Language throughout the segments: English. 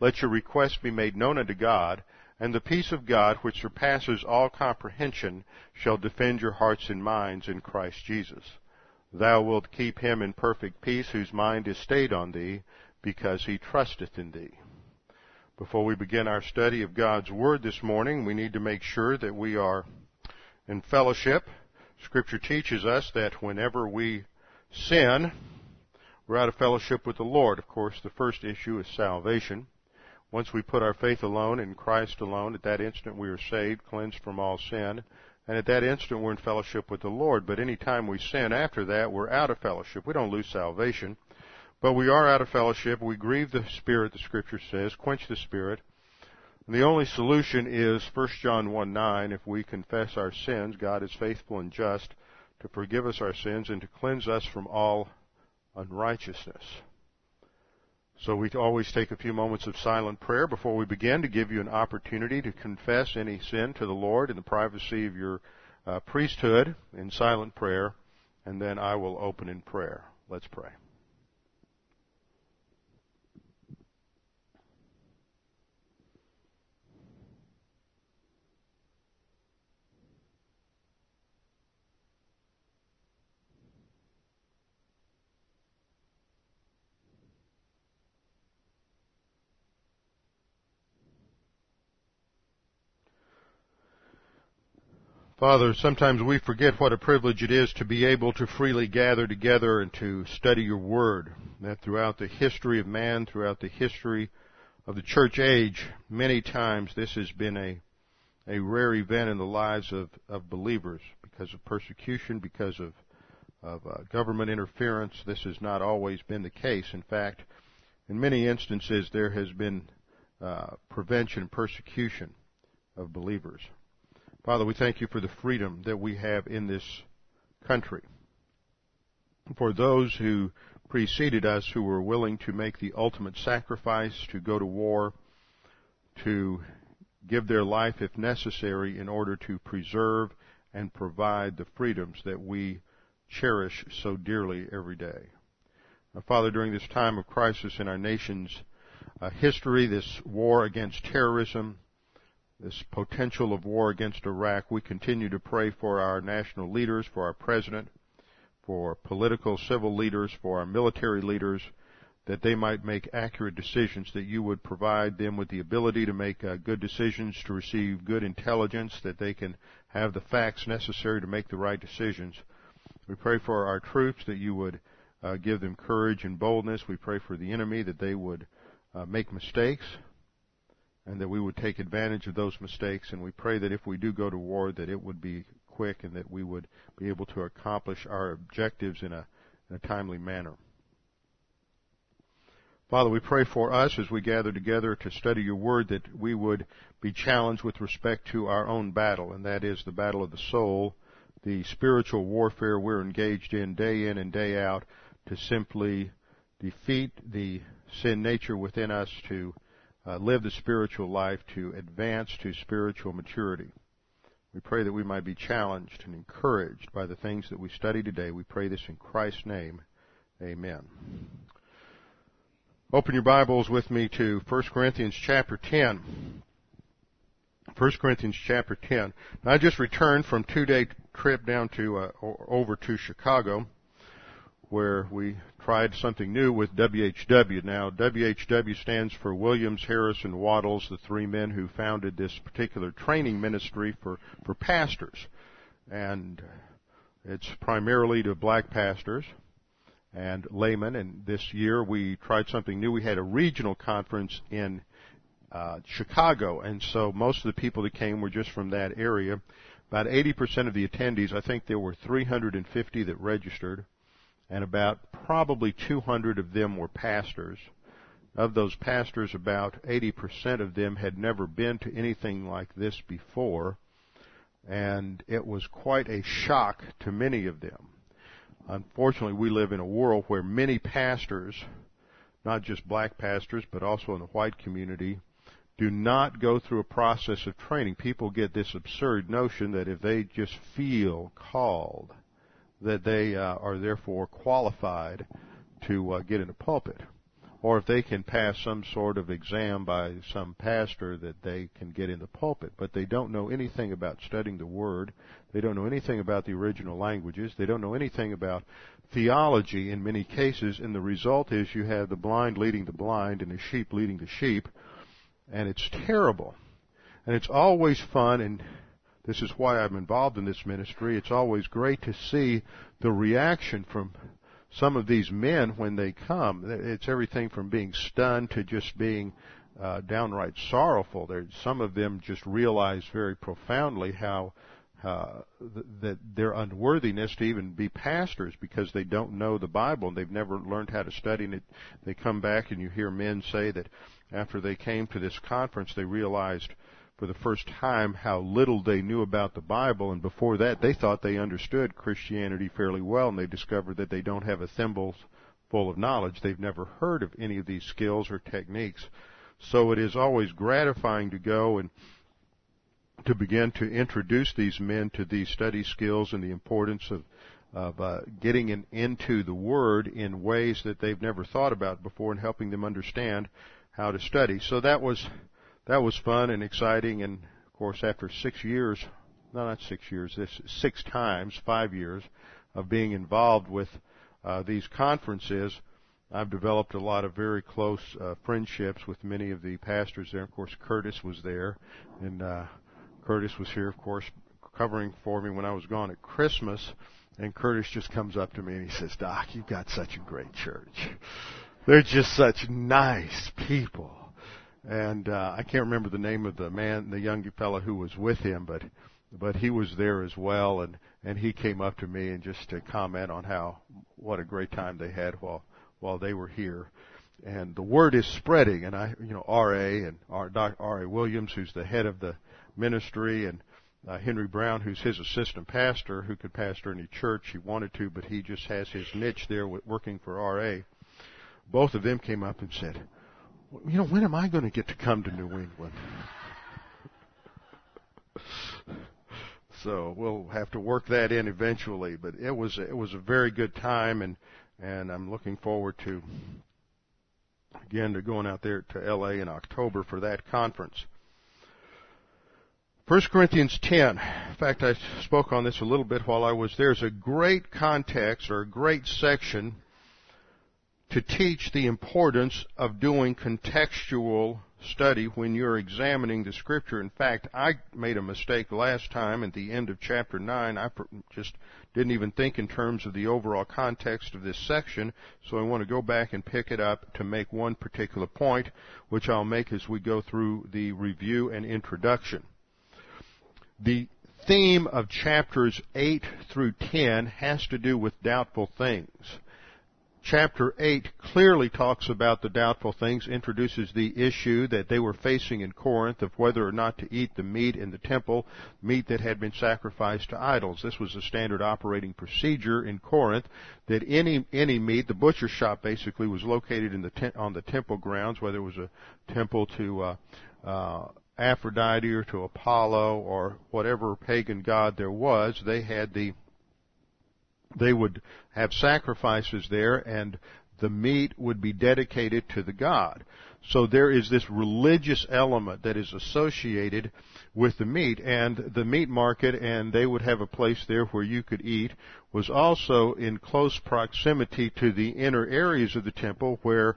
Let your requests be made known unto God, and the peace of God, which surpasses all comprehension, shall defend your hearts and minds in Christ Jesus. Thou wilt keep him in perfect peace, whose mind is stayed on thee, because he trusteth in thee. Before we begin our study of God's Word this morning, we need to make sure that we are in fellowship. Scripture teaches us that whenever we sin, we're out of fellowship with the Lord. Of course, the first issue is salvation. Once we put our faith alone in Christ alone, at that instant we are saved, cleansed from all sin, and at that instant we're in fellowship with the Lord. But any time we sin after that, we're out of fellowship. We don't lose salvation, but we are out of fellowship. We grieve the Spirit, the Scripture says, quench the Spirit. And the only solution is 1 John 1:9. If we confess our sins, God is faithful and just to forgive us our sins and to cleanse us from all unrighteousness. So we always take a few moments of silent prayer before we begin to give you an opportunity to confess any sin to the Lord in the privacy of your priesthood in silent prayer, and then I will open in prayer. Let's pray. Father, sometimes we forget what a privilege it is to be able to freely gather together and to study your word. That throughout the history of man, throughout the history of the church age, many times this has been a rare event in the lives of believers. Because of persecution, because of government interference, this has not always been the case. In fact, in many instances there has been prevention, persecution of believers. Father, we thank you for the freedom that we have in this country. For those who preceded us who were willing to make the ultimate sacrifice, to go to war, to give their life if necessary in order to preserve and provide the freedoms that we cherish so dearly every day. Now, Father, during this time of crisis in our nation's history, this war against terrorism, this potential of war against Iraq, we continue to pray for our national leaders, for our president, for political civil leaders, for our military leaders, that they might make accurate decisions, that you would provide them with the ability to make good decisions, to receive good intelligence, that they can have the facts necessary to make the right decisions. We pray for our troops that you would give them courage and boldness. We pray for the enemy that they would make mistakes, and that we would take advantage of those mistakes. And we pray that if we do go to war, that it would be quick and that we would be able to accomplish our objectives in a timely manner. Father, we pray for us as we gather together to study your word that we would be challenged with respect to our own battle, and that is the battle of the soul, the spiritual warfare we're engaged in and day out, to simply defeat the sin nature within us, to live the spiritual life, to advance to spiritual maturity. We pray that we might be challenged and encouraged by the things that we study today. We pray this in Christ's name. Amen. Open your Bibles with me to 1 Corinthians chapter 10. 1 Corinthians chapter 10. Now, I just returned from a two-day trip down to over to Chicago, where we tried something new with WHW. Now, WHW stands for Williams, Harris, and Waddles, the three men who founded this particular training ministry for pastors. And it's primarily to black pastors and laymen. And this year we tried something new. We had a regional conference in Chicago. And so most of the people that came were just from that area. About 80% of the attendees, I think there were 350 that registered, and about probably 200 of them were pastors. Of those pastors, about 80% of them had never been to anything like this before, and it was quite a shock to many of them. Unfortunately, we live in a world where many pastors, not just black pastors, but also in the white community, do not go through a process of training. People get this absurd notion that if they just feel called, that they are therefore qualified to get in a pulpit. Or if they can pass some sort of exam by some pastor, that they can get in the pulpit. But they don't know anything about studying the Word. They don't know anything about the original languages. They don't know anything about theology in many cases. And the result is you have the blind leading the blind and the sheep leading the sheep. And it's terrible. And it's always fun, and this is why I'm involved in this ministry. It's always great to see the reaction from some of these men when they come. It's everything from being stunned to just being downright sorrowful. Some of them just realize very profoundly how that their unworthiness to even be pastors, because they don't know the Bible and they've never learned how to study. And they come back, and you hear men say that after they came to this conference, they realized for the first time how little they knew about the Bible, and before that they thought they understood Christianity fairly well, and they discovered that they don't have a thimble full of knowledge. They've never heard of any of these skills or techniques. So it is always gratifying to go and to begin to introduce these men to these study skills and the importance of getting into the Word in ways that they've never thought about before, and helping them understand how to study. So that was fun and exciting, and of course after 6 years, no, not 6 years, this 6 times, 5 years of being involved with these conferences, I've developed a lot of very close friendships with many of the pastors there. Of course, Curtis was there, and Curtis was here, of course, covering for me when I was gone at Christmas, and Curtis just comes up to me and he says, "Doc, you've got such a great church. They're just such nice people." And I can't remember the name of the man, the young fellow who was with him, but he was there as well, and he came up to me and just to comment on what a great time they had while they were here. And the word is spreading, and R A Williams, who's the head of the ministry, and Henry Brown, who's his assistant pastor, who could pastor any church he wanted to, but he just has his niche there working for R A. Both of them came up and said, "When am I going to get to come to New England?" So we'll have to work that in eventually. But it was a very good time, and I'm looking forward to going out there to L.A. in October for that conference. 1 Corinthians 10. In fact, I spoke on this a little bit while I was there. There's a great context or a great section to teach the importance of doing contextual study when you're examining the Scripture. In fact, I made a mistake last time at the end of chapter 9. I just didn't even think in terms of the overall context of this section, so I want to go back and pick it up to make one particular point, which I'll make as we go through the review and introduction. The theme of chapters 8 through 10 has to do with doubtful things. Chapter 8 clearly talks about the doubtful things, introduces the issue that they were facing in Corinth of whether or not to eat the meat in the temple, meat that had been sacrificed to idols. This was a standard operating procedure in Corinth, that any meat, the butcher shop basically was located on the temple grounds, whether it was a temple to Aphrodite or to Apollo or whatever pagan god there was. They would have sacrifices there, and the meat would be dedicated to the god. So there is this religious element that is associated with the meat, and the meat market, and they would have a place there where you could eat, was also in close proximity to the inner areas of the temple where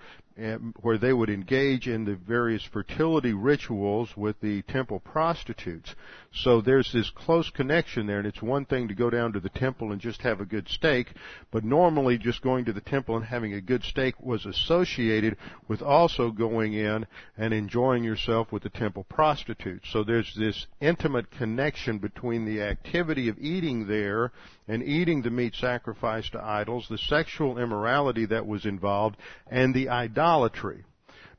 they would engage in the various fertility rituals with the temple prostitutes. So there's this close connection there, and it's one thing to go down to the temple and just have a good steak, but normally just going to the temple and having a good steak was associated with also going in and enjoying yourself with the temple prostitutes. So there's this intimate connection between the activity of eating there and eating the meat sacrificed to idols, the sexual immorality that was involved, and the idolatry.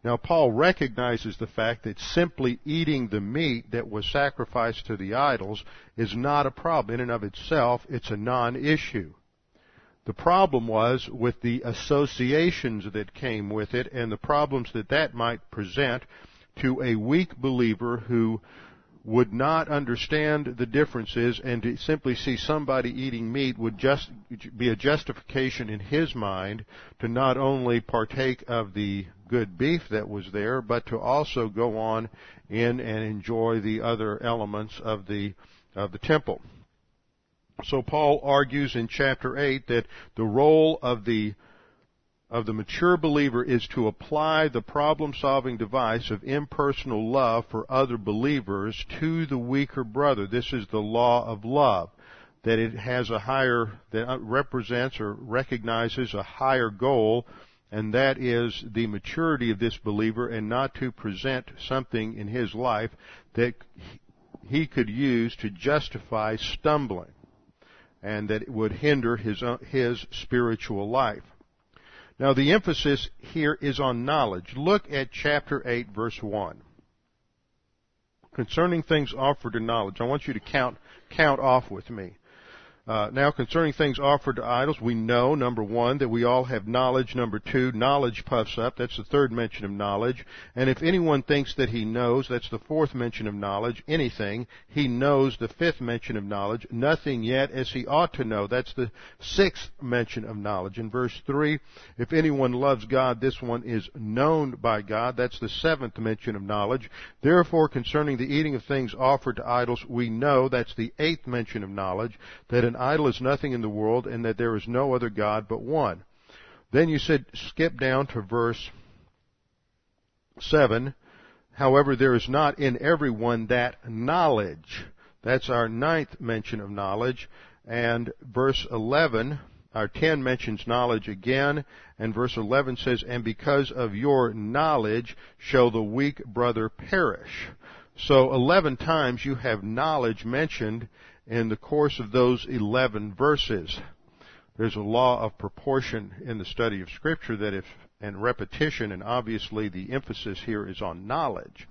Now, Paul recognizes the fact that simply eating the meat that was sacrificed to the idols is not a problem. In and of itself, it's a non-issue. The problem was with the associations that came with it and the problems that that might present to a weak believer who would not understand the differences, and to simply see somebody eating meat would just be a justification in his mind to not only partake of the good beef that was there, but to also go on in and enjoy the other elements of the temple. So Paul argues in chapter 8 that the role of the mature believer is to apply the problem-solving device of impersonal love for other believers to the weaker brother. This is the law of love, that it has a higher, that represents or recognizes a higher goal, and that is the maturity of this believer, and not to present something in his life that he could use to justify stumbling, and that it would hinder his spiritual life. Now, the emphasis here is on knowledge. Look at chapter 8, verse 1. Concerning things offered to knowledge. I want you to count off with me. Now, concerning things offered to idols, we know, number 1, that we all have knowledge. Number 2, knowledge puffs up. That's the third mention of knowledge. And if anyone thinks that he knows, that's the fourth mention of knowledge. Anything, he knows, the fifth mention of knowledge. Nothing yet as he ought to know. That's the sixth mention of knowledge. In verse 3, if anyone loves God, this one is known by God. That's the seventh mention of knowledge. Therefore, concerning the eating of things offered to idols, we know, that's the eighth mention of knowledge, that an idol is nothing in the world, and that there is no other God but one. Then you said, skip down to verse 7. However, there is not in everyone that knowledge. That's our ninth mention of knowledge. And verse 11, our 10 mentions knowledge again. And verse 11 says, and because of your knowledge shall the weak brother perish. So 11 times you have knowledge mentioned in the course of those 11 verses. There's a law of proportion in the study of Scripture that if, and repetition, and obviously the emphasis here is on knowledge.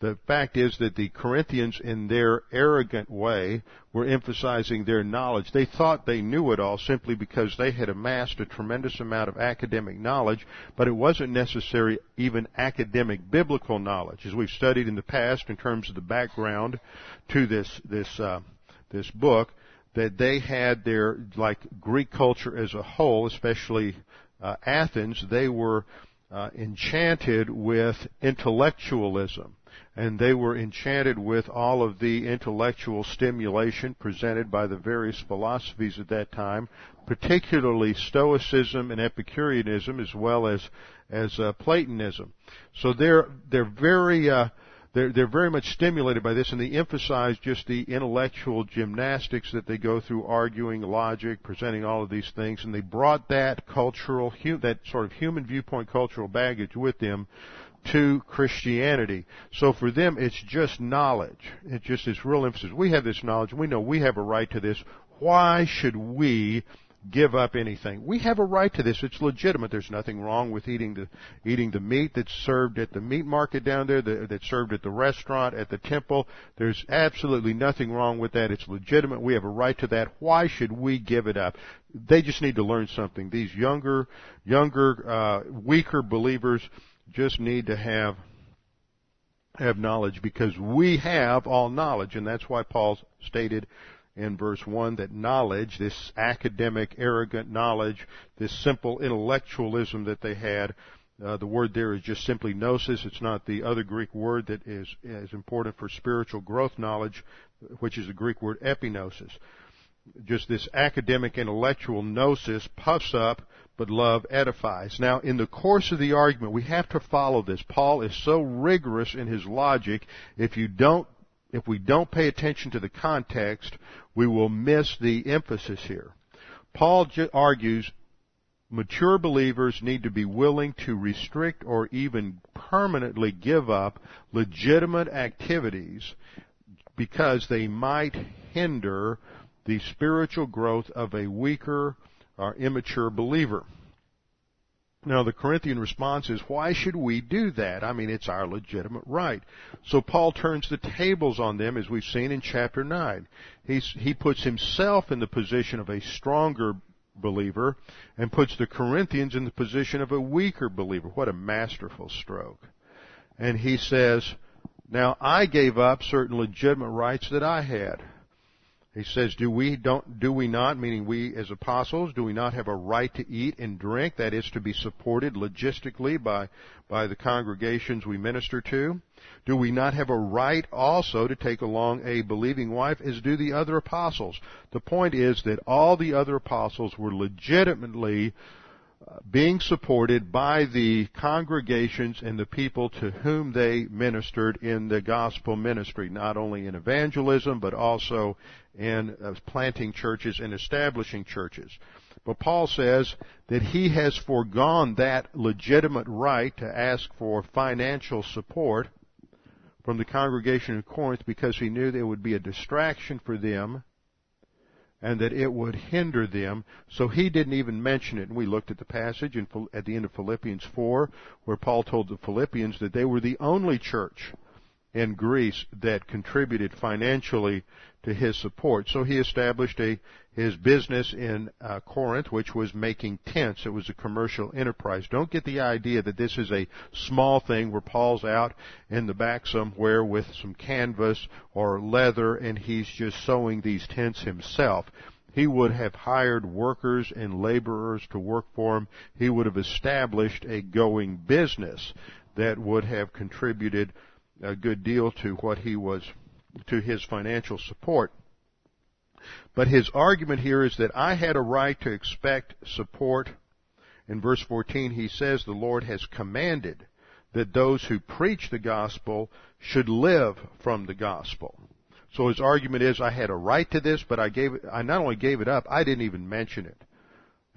The fact is that the Corinthians, in their arrogant way, were emphasizing their knowledge. They thought they knew it all simply because they had amassed a tremendous amount of academic knowledge, but it wasn't necessary even academic biblical knowledge. As we've studied in the past in terms of the background to this book, that they had their, like Greek culture as a whole, especially Athens, they were enchanted with intellectualism. And they were enchanted with all of the intellectual stimulation presented by the various philosophies at that time, particularly Stoicism and Epicureanism, as well as Platonism. So they're very much stimulated by this, and they emphasize just the intellectual gymnastics that they go through, arguing, logic, presenting all of these things, and they brought that cultural, that sort of human viewpoint cultural baggage with them to Christianity. So for them, it's just knowledge. It's just this real emphasis. We have this knowledge. We know we have a right to this. Why should we give up anything? We have a right to this. It's legitimate. There's nothing wrong with eating the meat that's served at the meat market down there, that's served at the restaurant, at the temple. There's absolutely nothing wrong with that. It's legitimate. We have a right to that. Why should we give it up? They just need to learn something. These younger, weaker believers just need to have knowledge, because we have all knowledge, and that's why Paul stated in verse 1 that knowledge, this academic, arrogant knowledge, this simple intellectualism that they had, the word there is just simply gnosis. It's not the other Greek word that is important for spiritual growth knowledge, which is the Greek word epignosis. Just this academic, intellectual gnosis puffs up, but love edifies. Now, in the course of the argument, we have to follow this. Paul is so rigorous in his logic. If we don't pay attention to the context, we will miss the emphasis here. Paul argues mature believers need to be willing to restrict or even permanently give up legitimate activities because they might hinder the spiritual growth of a weaker or immature believer. Now, the Corinthian response is, why should we do that? I mean, it's our legitimate right. So Paul turns the tables on them, as we've seen in chapter 9. He puts himself in the position of a stronger believer and puts the Corinthians in the position of a weaker believer. What a masterful stroke. And he says, now I gave up certain legitimate rights that I had. He says, do we not, meaning we as apostles, do we not have a right to eat and drink, that is to be supported logistically by the congregations we minister to? Do we not have a right also to take along a believing wife as do the other apostles? The point is that all the other apostles were legitimately being supported by the congregations and the people to whom they ministered in the gospel ministry, not only in evangelism, but also in planting churches and establishing churches. But Paul says that he has forgone that legitimate right to ask for financial support from the congregation in Corinth because he knew there would be a distraction for them and that it would hinder them, so he didn't even mention it. And we looked at the passage at the end of Philippians 4, where Paul told the Philippians that they were the only church in Greece that contributed financially to his support. So he established his business in Corinth, which was making tents. It was a commercial enterprise. Don't get the idea that this is a small thing where Paul's out in the back somewhere with some canvas or leather and he's just sewing these tents himself. He would have hired workers and laborers to work for him. He would have established a going business that would have contributed a good deal to his financial support. But his argument here is that I had a right to expect support. In verse 14 he says the Lord has commanded that those who preach the gospel should live from the gospel. So his argument is I had a right to this, but I not only gave it up, I didn't even mention it.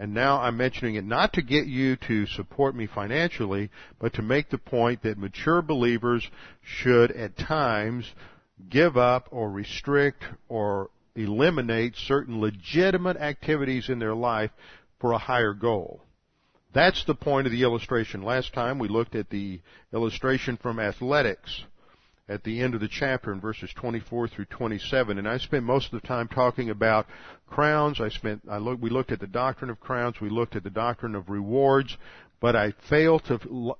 And now I'm mentioning it not to get you to support me financially, but to make the point that mature believers should at times give up or restrict or eliminate certain legitimate activities in their life for a higher goal. That's the point of the illustration. Last time we looked at the illustration from athletics at the end of the chapter in verses 24 through 27, and I spent most of the time talking about crowns. We looked at the doctrine of crowns. We looked at the doctrine of rewards, but I failed to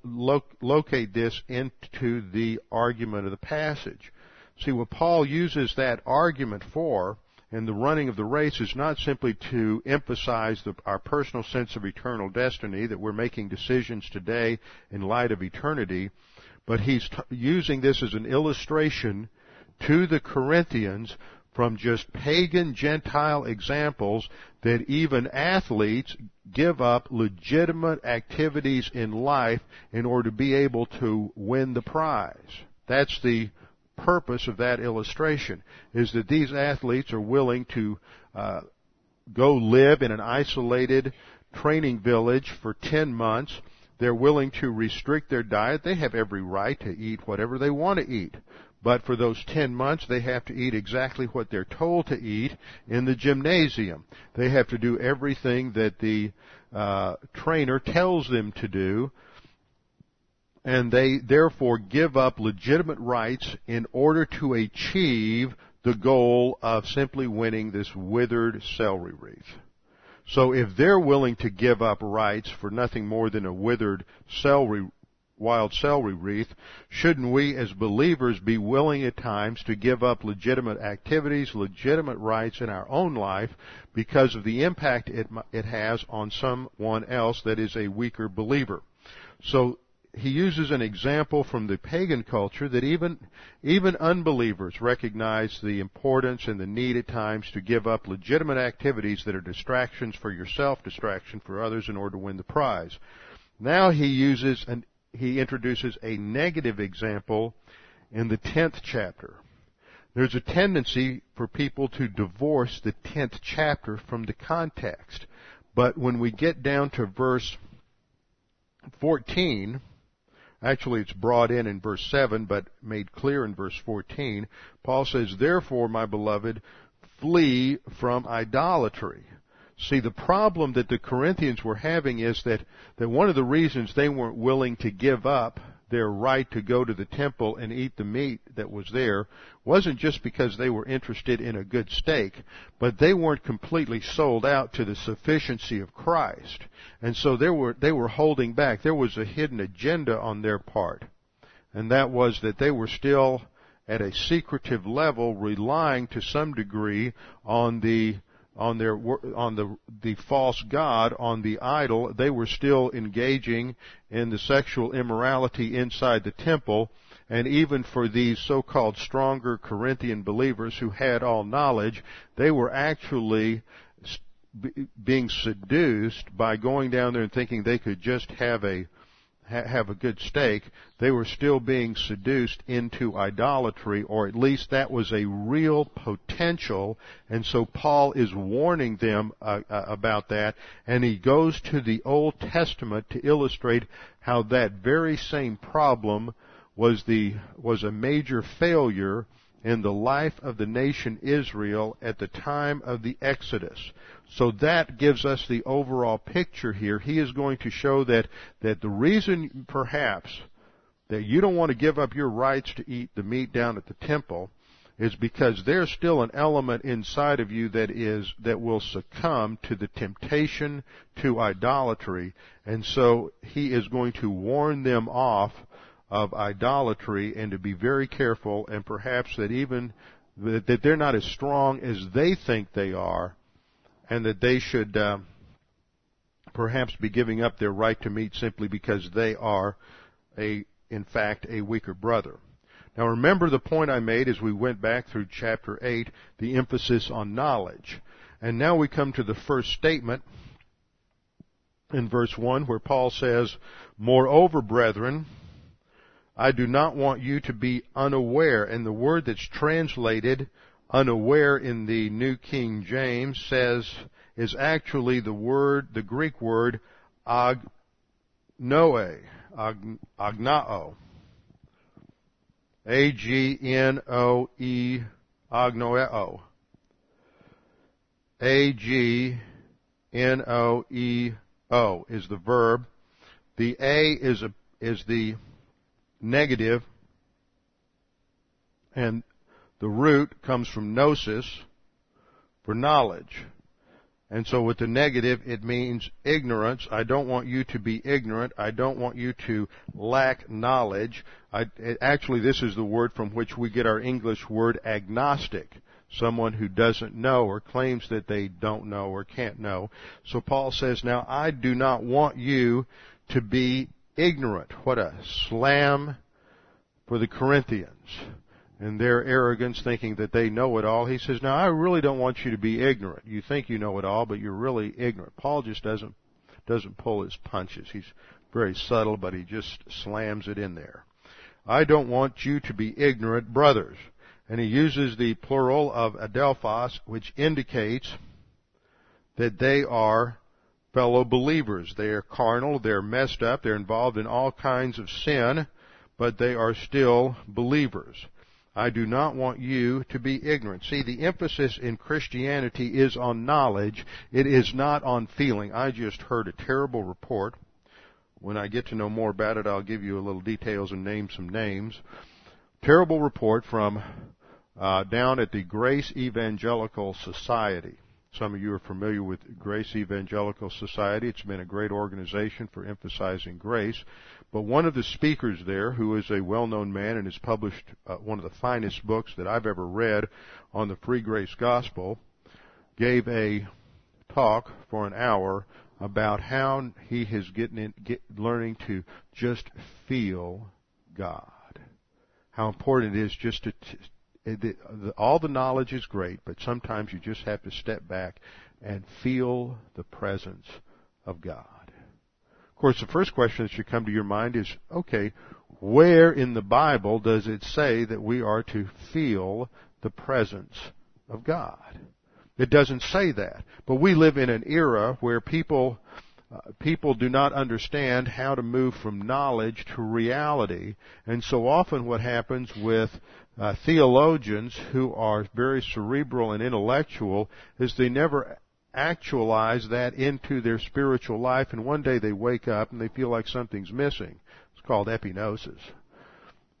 locate this into the argument of the passage. See, what Paul uses that argument for in the running of the race is not simply to emphasize our personal sense of eternal destiny, that we're making decisions today in light of eternity, but he's using this as an illustration to the Corinthians from just pagan Gentile examples that even athletes give up legitimate activities in life in order to be able to win the prize. That's the purpose of that illustration, is that these athletes are willing to go live in an isolated training village for 10 months. They're willing to restrict their diet. They have every right to eat whatever they want to eat. But for those 10 months, they have to eat exactly what they're told to eat in the gymnasium. They have to do everything that the trainer tells them to do, and they therefore give up legitimate rights in order to achieve the goal of simply winning this withered celery wreath. So if they're willing to give up rights for nothing more than a withered wild celery wreath, shouldn't we as believers be willing at times to give up legitimate activities, legitimate rights in our own life because of the impact it has on someone else that is a weaker believer? So he uses an example from the pagan culture that even unbelievers recognize the importance and the need at times to give up legitimate activities that are distractions for yourself, distraction for others in order to win the prize. Now he introduces a negative example in the 10th chapter. There's a tendency for people to divorce the 10th chapter from the context. But when we get down to verse 14, actually, it's brought in verse 7, but made clear in verse 14. Paul says, therefore, my beloved, flee from idolatry. See, the problem that the Corinthians were having is that one of the reasons they weren't willing to give up their right to go to the temple and eat the meat that was there wasn't just because they were interested in a good steak, but they weren't completely sold out to the sufficiency of Christ. And so they were holding back. There was a hidden agenda on their part, and that was that they were still at a secretive level relying to some degree on the false god, on the idol. They were still engaging in the sexual immorality inside the temple, and even for these so-called stronger Corinthian believers who had all knowledge, they were actually being seduced by going down there and thinking they could just have a good steak. They were still being seduced into idolatry, or at least that was a real potential. And so Paul is warning them about that, and he goes to the Old Testament to illustrate how that very same problem was a major failure in the life of the nation Israel at the time of the Exodus. So that gives us the overall picture here. He is going to show that the reason, perhaps, that you don't want to give up your rights to eat the meat down at the temple is because there's still an element inside of you that will succumb to the temptation to idolatry. And so he is going to warn them off of idolatry, and to be very careful, and perhaps that they're not as strong as they think they are, and that they should perhaps be giving up their right to meat simply because they are, in fact, a weaker brother. Now remember the point I made as we went back through chapter 8, the emphasis on knowledge. And now we come to the first statement in verse 1 where Paul says, "Moreover, brethren, I do not want you to be unaware." And the word that's translated unaware in the New King James is actually the Greek word agnao. A-G-N-O-E, agnoeo. A-G-N-O-E-O is the verb. The A is the negative, and the root comes from gnosis, for knowledge. And so with the negative, it means ignorance. I don't want you to be ignorant. I don't want you to lack knowledge. Actually, this is the word from which we get our English word agnostic, someone who doesn't know or claims that they don't know or can't know. So Paul says, now I do not want you to be ignorant. What a slam for the Corinthians and their arrogance, thinking that they know it all. He says, now I really don't want you to be ignorant. You think you know it all, but you're really ignorant. Paul just doesn't pull his punches. He's very subtle, but he just slams it in there. I don't want you to be ignorant, brothers. And he uses the plural of adelphos, which indicates that they are fellow believers. They are carnal, they're messed up, they're involved in all kinds of sin, but they are still believers. I do not want you to be ignorant. See, the emphasis in Christianity is on knowledge. It is not on feeling. I just heard a terrible report. When I get to know more about it, I'll give you a little details and name some names. Terrible report from down at the Grace Evangelical Society. Some of you are familiar with Grace Evangelical Society. It's been a great organization for emphasizing grace. But one of the speakers there, who is a well-known man and has published one of the finest books that I've ever read on the free grace gospel, gave a talk for an hour about how he is learning to just feel God. How important it is just to all the knowledge is great, but sometimes you just have to step back and feel the presence of God. Of course, the first question that should come to your mind is, okay, where in the Bible does it say that we are to feel the presence of God? It doesn't say that. But we live in an era where people do not understand how to move from knowledge to reality. And so often what happens with theologians who are very cerebral and intellectual is they never actualize that into their spiritual life, and one day they wake up and they feel like something's missing. It's called epinosis.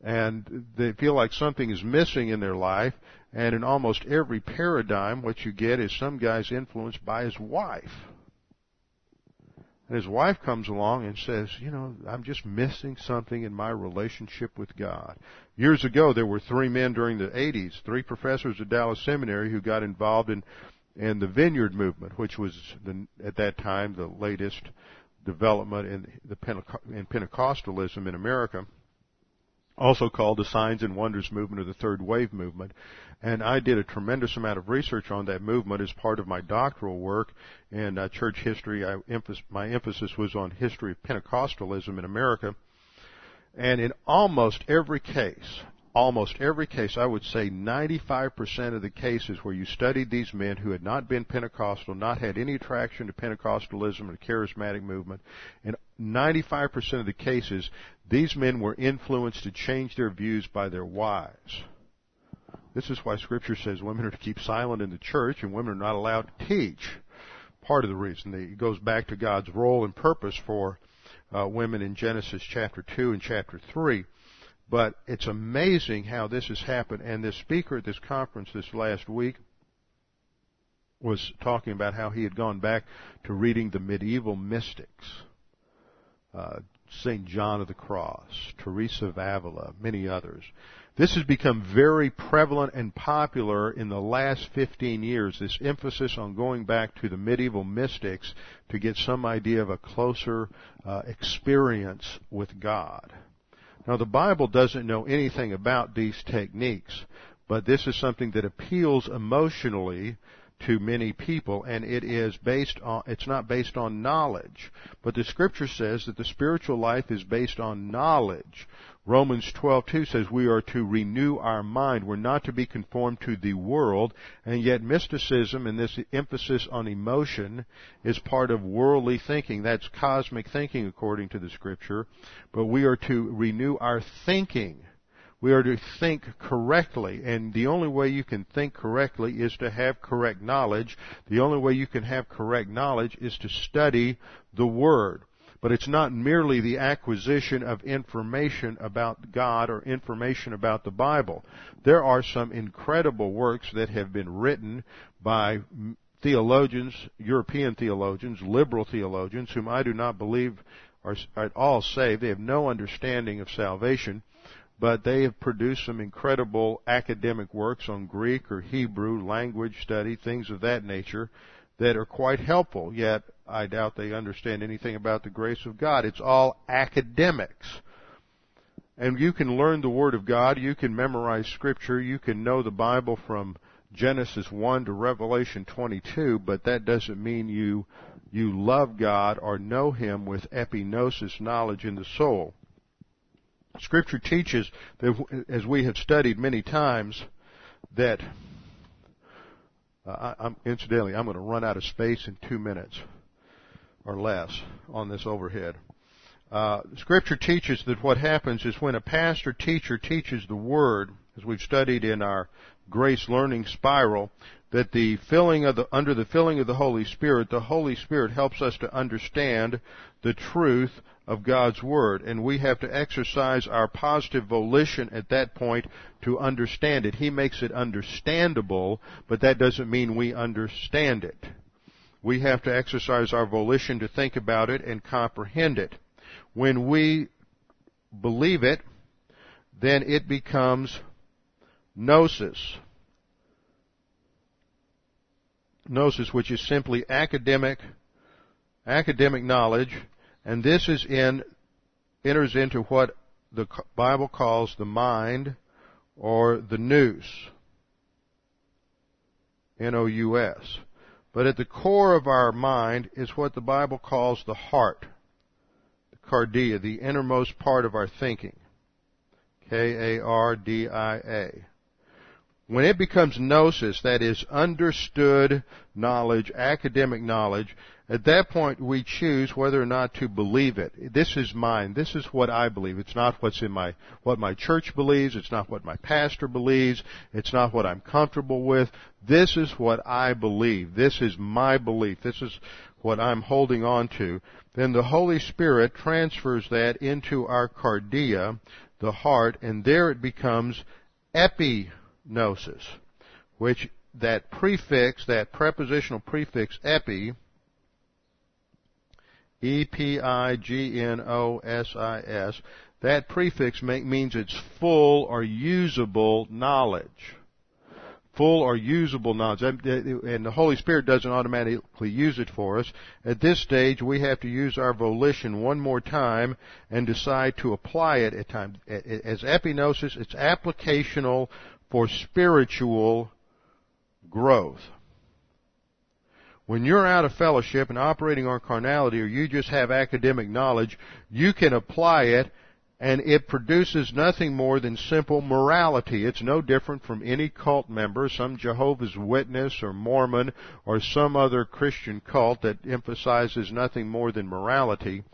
And they feel like something is missing in their life, and in almost every paradigm what you get is some guy's influenced by his wife. And his wife comes along and says, you know, I'm just missing something in my relationship with God. Years ago, there were three men during the 80s, three professors at Dallas Seminary who got involved in the Vineyard movement, which was, at that time, the latest development in Pentecostalism in America, also called the Signs and Wonders movement or the Third Wave movement. And I did a tremendous amount of research on that movement as part of my doctoral work in church history. My emphasis was on history of Pentecostalism in America. And in almost every case, I would say 95% of the cases where you studied these men who had not been Pentecostal, not had any attraction to Pentecostalism or the charismatic movement, in 95% of the cases, these men were influenced to change their views by their wives. This is why Scripture says women are to keep silent in the church and women are not allowed to teach. Part of the reason, it goes back to God's role and purpose for women in Genesis chapter 2 and chapter 3. But it's amazing how this has happened. And this speaker at this conference this last week was talking about how he had gone back to reading the medieval mystics, St. John of the Cross, Teresa of Avila, many others. This has become very prevalent and popular in the last 15 years, this emphasis on going back to the medieval mystics to get some idea of a closer experience with God. Now, the Bible doesn't know anything about these techniques, but this is something that appeals emotionally to many people, and it's not based on knowledge. But the Scripture says that the spiritual life is based on knowledge. Romans 12:2 says we are to renew our mind. We're not to be conformed to the world, and yet mysticism and this emphasis on emotion is part of worldly thinking. That's cosmic thinking according to the Scripture. But we are to renew our thinking. We are to think correctly, and the only way you can think correctly is to have correct knowledge. The only way you can have correct knowledge is to study the Word. But it's not merely the acquisition of information about God or information about the Bible. There are some incredible works that have been written by theologians, European theologians, liberal theologians, whom I do not believe are at all saved. They have no understanding of salvation. But they have produced some incredible academic works on Greek or Hebrew language study, things of that nature, that are quite helpful, yet I doubt they understand anything about the grace of God. It's all academics. And you can learn the Word of God, you can memorize Scripture, you can know the Bible from Genesis 1 to Revelation 22, but that doesn't mean you love God or know Him with epinosis knowledge in the soul. Scripture teaches, that, as we have studied many times, that, incidentally, I'm going to run out of space in 2 minutes or less on this overhead. Scripture teaches that what happens is when a pastor teacher teaches the Word, as we've studied in our Grace Learning Spiral, that under the filling of the Holy Spirit helps us to understand the truth of God's Word, and we have to exercise our positive volition at that point to understand it. He makes it understandable, but that doesn't mean we understand it. We have to exercise our volition to think about it and comprehend it. When we believe it, then it becomes gnosis. Gnosis, which is simply academic knowledge. And this enters into what the Bible calls the mind or the nous, N-O-U-S. But at the core of our mind is what the Bible calls the heart, the cardia, the innermost part of our thinking, K-A-R-D-I-A. When it becomes gnosis, that is understood knowledge, academic knowledge, at that point we choose whether or not to believe it. This is mine. This is what I believe. It's not what's in what my church believes. It's not what my pastor believes. It's not what I'm comfortable with. This is what I believe. This is my belief. This is what I'm holding on to. Then the Holy Spirit transfers that into our cardia, the heart, and there it becomes epi. Gnosis, which that prefix, that prepositional prefix epi, E-P-I-G-N-O-S-I-S, that prefix means it's full or usable knowledge. Full or usable knowledge. And the Holy Spirit doesn't automatically use it for us. At this stage, we have to use our volition one more time and decide to apply it at times. As epignosis, it's applicational for spiritual growth. When you're out of fellowship and operating on carnality, or you just have academic knowledge, you can apply it, and it produces nothing more than simple morality. It's no different from any cult member, some Jehovah's Witness or Mormon or some other Christian cult that emphasizes nothing more than morality,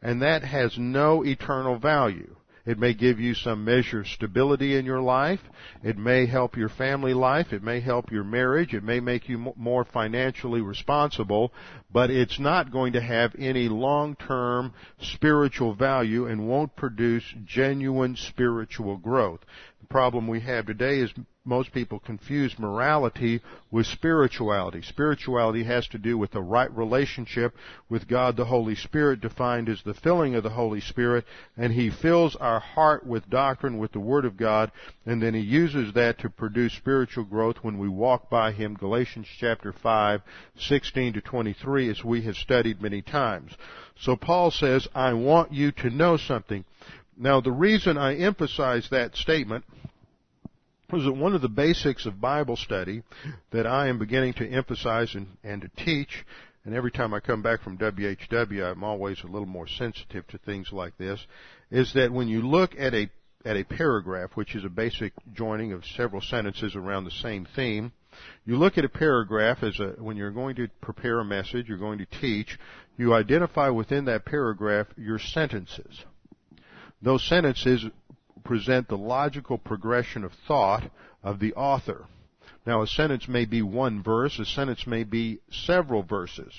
and that has no eternal value. It may give you some measure of stability in your life. It may help your family life. It may help your marriage. It may make you more financially responsible. But it's not going to have any long-term spiritual value and won't produce genuine spiritual growth. The problem we have today is most people confuse morality with spirituality. Spirituality has to do with the right relationship with God the Holy Spirit, defined as the filling of the Holy Spirit, and He fills our heart with doctrine, with the Word of God, and then He uses that to produce spiritual growth when we walk by Him. Galatians chapter 5, 16 to 23, as we have studied many times. So Paul says, I want you to know something. Now, the reason I emphasize that statement was that one of the basics of Bible study that I am beginning to emphasize and to teach, and every time I come back from WHW, I'm always a little more sensitive to things like this, is that when you look at a paragraph, which is a basic joining of several sentences around the same theme, you look at a paragraph when you're going to prepare a message, you're going to teach, you identify within that paragraph your sentences. Those sentences present the logical progression of thought of the author. Now, a sentence may be one verse, a sentence may be several verses.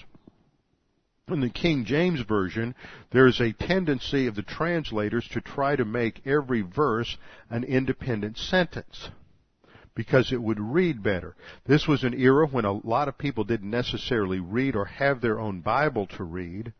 In the King James Version, there is a tendency of the translators to try to make every verse an independent sentence, because it would read better. This was an era when a lot of people didn't necessarily read or have their own Bible to read,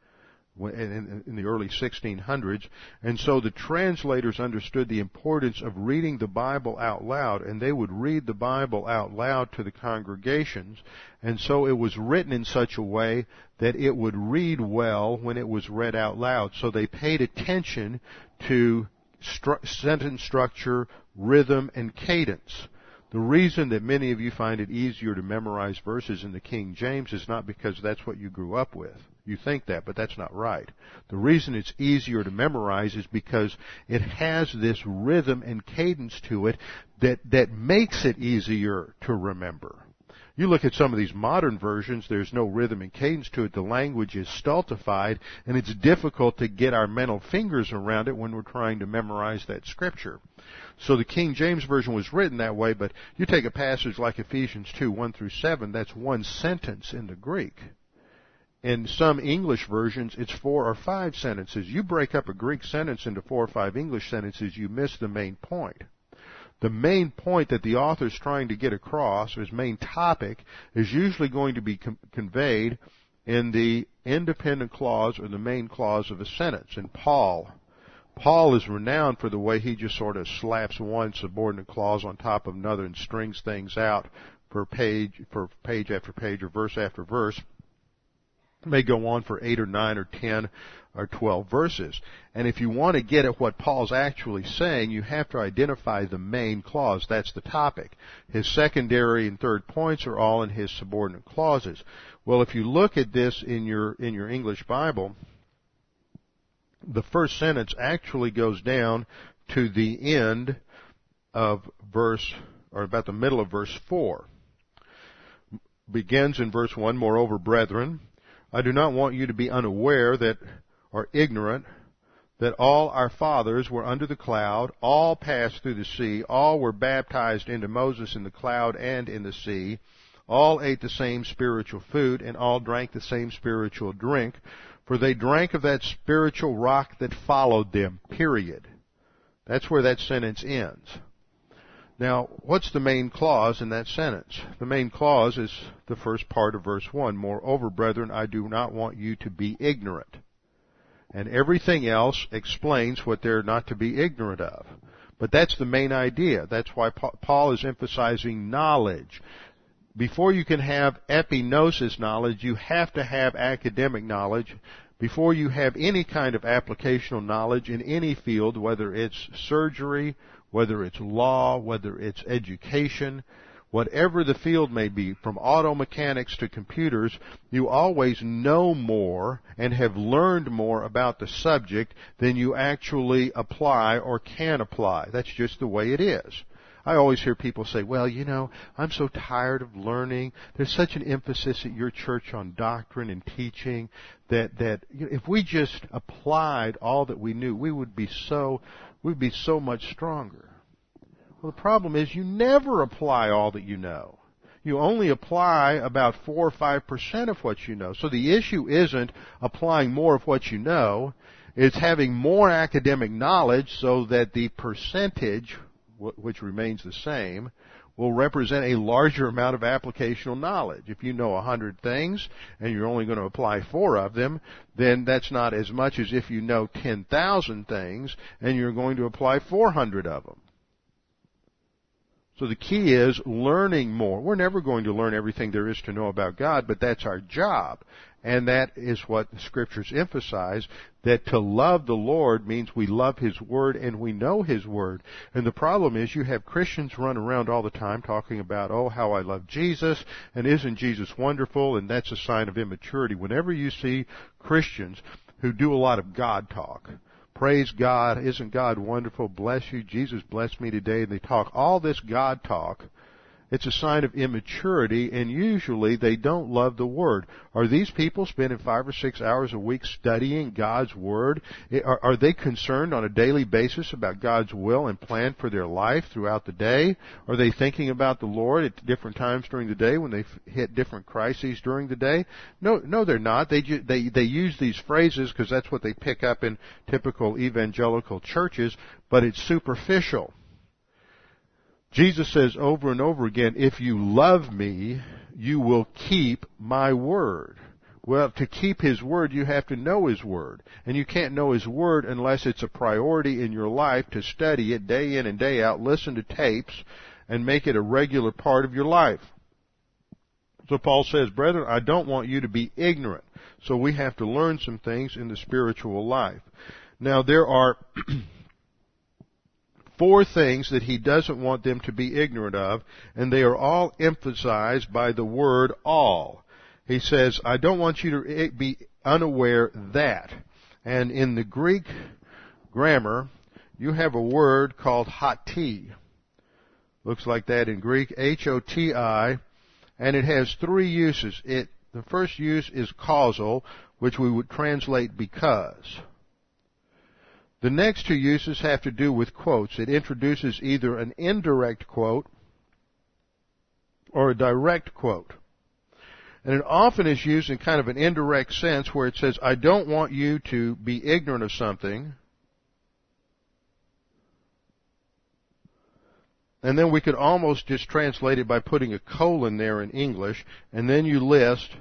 in the early 1600s, and so the translators understood the importance of reading the Bible out loud, and they would read the Bible out loud to the congregations, and so it was written in such a way that it would read well when it was read out loud. So they paid attention to sentence structure, rhythm, and cadence. The reason that many of you find it easier to memorize verses in the King James is not because that's what you grew up with. You think that, but that's not right. The reason it's easier to memorize is because it has this rhythm and cadence to it that makes it easier to remember. You look at some of these modern versions, there's no rhythm and cadence to it. The language is stultified, and it's difficult to get our mental fingers around it when we're trying to memorize that scripture. So the King James Version was written that way, but you take a passage like Ephesians 2, 1 through 7, that's one sentence in the Greek. In some English versions, it's 4 or 5 sentences. You break up a Greek sentence into 4 or 5 English sentences, you miss the main point. The main point that the author's trying to get across, his main topic, is usually going to be conveyed in the independent clause or the main clause of a sentence. And Paul is renowned for the way he just sort of slaps one subordinate clause on top of another and strings things out for page after page or verse after verse. May go on for 8 or 9 or 10 or 12 verses. And if you want to get at what Paul's actually saying, you have to identify the main clause. That's the topic. His secondary and third points are all in his subordinate clauses. Well, if you look at this in your English Bible, the first sentence actually goes down to the end of verse or about the middle of verse 4. Begins in verse 1, moreover, brethren, I do not want you to be unaware that, or ignorant, that all our fathers were under the cloud, all passed through the sea, all were baptized into Moses in the cloud and in the sea, all ate the same spiritual food, and all drank the same spiritual drink, for they drank of that spiritual rock that followed them, period. That's where that sentence ends. Now, what's the main clause in that sentence? The main clause is the first part of verse 1. Moreover, brethren, I do not want you to be ignorant. And everything else explains what they're not to be ignorant of. But that's the main idea. That's why Paul is emphasizing knowledge. Before you can have epignosis knowledge, you have to have academic knowledge. Before you have any kind of applicational knowledge in any field, whether it's surgery, whether it's law, whether it's education, whatever the field may be, from auto mechanics to computers, you always know more and have learned more about the subject than you actually apply or can apply. That's just the way it is. I always hear people say, well, you know, I'm so tired of learning. There's such an emphasis at your church on doctrine and teaching that you know, if we just applied all that we knew, we'd be so much stronger. Well, the problem is you never apply all that you know. You only apply about 4 or 5% of what you know. So the issue isn't applying more of what you know. It's having more academic knowledge so that the percentage, which remains the same, will represent a larger amount of applicational knowledge. If you know 100 things and you're only going to apply 4 of them, then that's not as much as if you know 10,000 things and you're going to apply 400 of them. So the key is learning more. We're never going to learn everything there is to know about God, but that's our job. And that is what the Scriptures emphasize, that to love the Lord means we love His Word and we know His Word. And the problem is you have Christians run around all the time talking about, oh, how I love Jesus, and isn't Jesus wonderful, and that's a sign of immaturity. Whenever you see Christians who do a lot of God talk, praise God, isn't God wonderful, bless you, Jesus blessed me today, and they talk all this God talk, it's a sign of immaturity, and usually they don't love the Word. Are these people spending 5 or 6 hours a week studying God's Word? Are they concerned on a daily basis about God's will and plan for their life throughout the day? Are they thinking about the Lord at different times during the day when they hit different crises during the day? No, they're not. They use these phrases because that's what they pick up in typical evangelical churches, but it's superficial. Jesus says over and over again, if you love me, you will keep my word. Well, to keep His word, you have to know His word. And you can't know His word unless it's a priority in your life to study it day in and day out, listen to tapes, and make it a regular part of your life. So Paul says, brethren, I don't want you to be ignorant. So we have to learn some things in the spiritual life. Now, there are 4 things that he doesn't want them to be ignorant of, and they are all emphasized by the word all. He says, I don't want you to be unaware that. And in the Greek grammar, you have a word called hoti. Looks like that in Greek, H-O-T-I, and it has 3 uses. The first use is causal, which we would translate because. The next 2 uses have to do with quotes. It introduces either an indirect quote or a direct quote. And it often is used in kind of an indirect sense where it says, I don't want you to be ignorant of something. And then we could almost just translate it by putting a colon there in English, and then you list